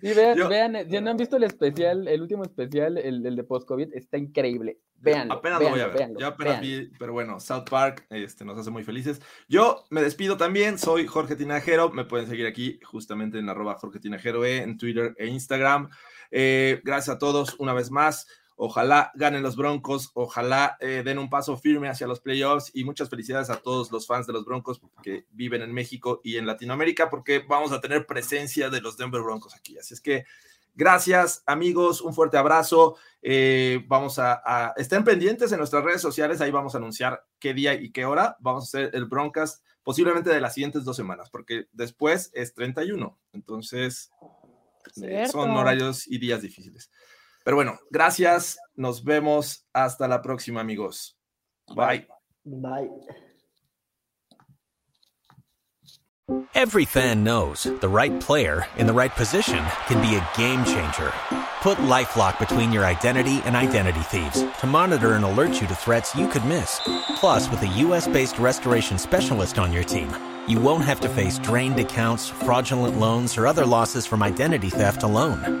Y vean, yo, vean, si no han visto el especial, el último especial, el, el de post-COVID, está increíble. Vean. Apenas véanlo, lo voy a ver. Véanlo, yo apenas véanlo. vi, pero bueno, South Park este, nos hace muy felices. Yo me despido también, soy Jorge Tinajero, me pueden seguir aquí justamente en arroba Jorge Tinajero eh, en Twitter e Instagram. Eh, gracias a todos una vez más. Ojalá ganen los Broncos, ojalá eh, den un paso firme hacia los playoffs y muchas felicidades a todos los fans de los Broncos que viven en México y en Latinoamérica porque vamos a tener presencia de los Denver Broncos aquí. Así es que gracias, amigos, un fuerte abrazo. Eh, vamos a, a... Estén pendientes en nuestras redes sociales, ahí vamos a anunciar qué día y qué hora vamos a hacer el Broncast posiblemente de las siguientes dos semanas porque después es treinta y uno. Entonces eh, son horarios y días difíciles. Pero bueno, gracias. Nos vemos hasta la próxima, amigos. Bye. Bye. Every fan knows the right player in the right position can be a game changer. Put LifeLock between your identity and identity thieves to monitor and alert you to threats you could miss. Plus, with a U S based restoration specialist on your team, you won't have to face drained accounts, fraudulent loans, or other losses from identity theft alone.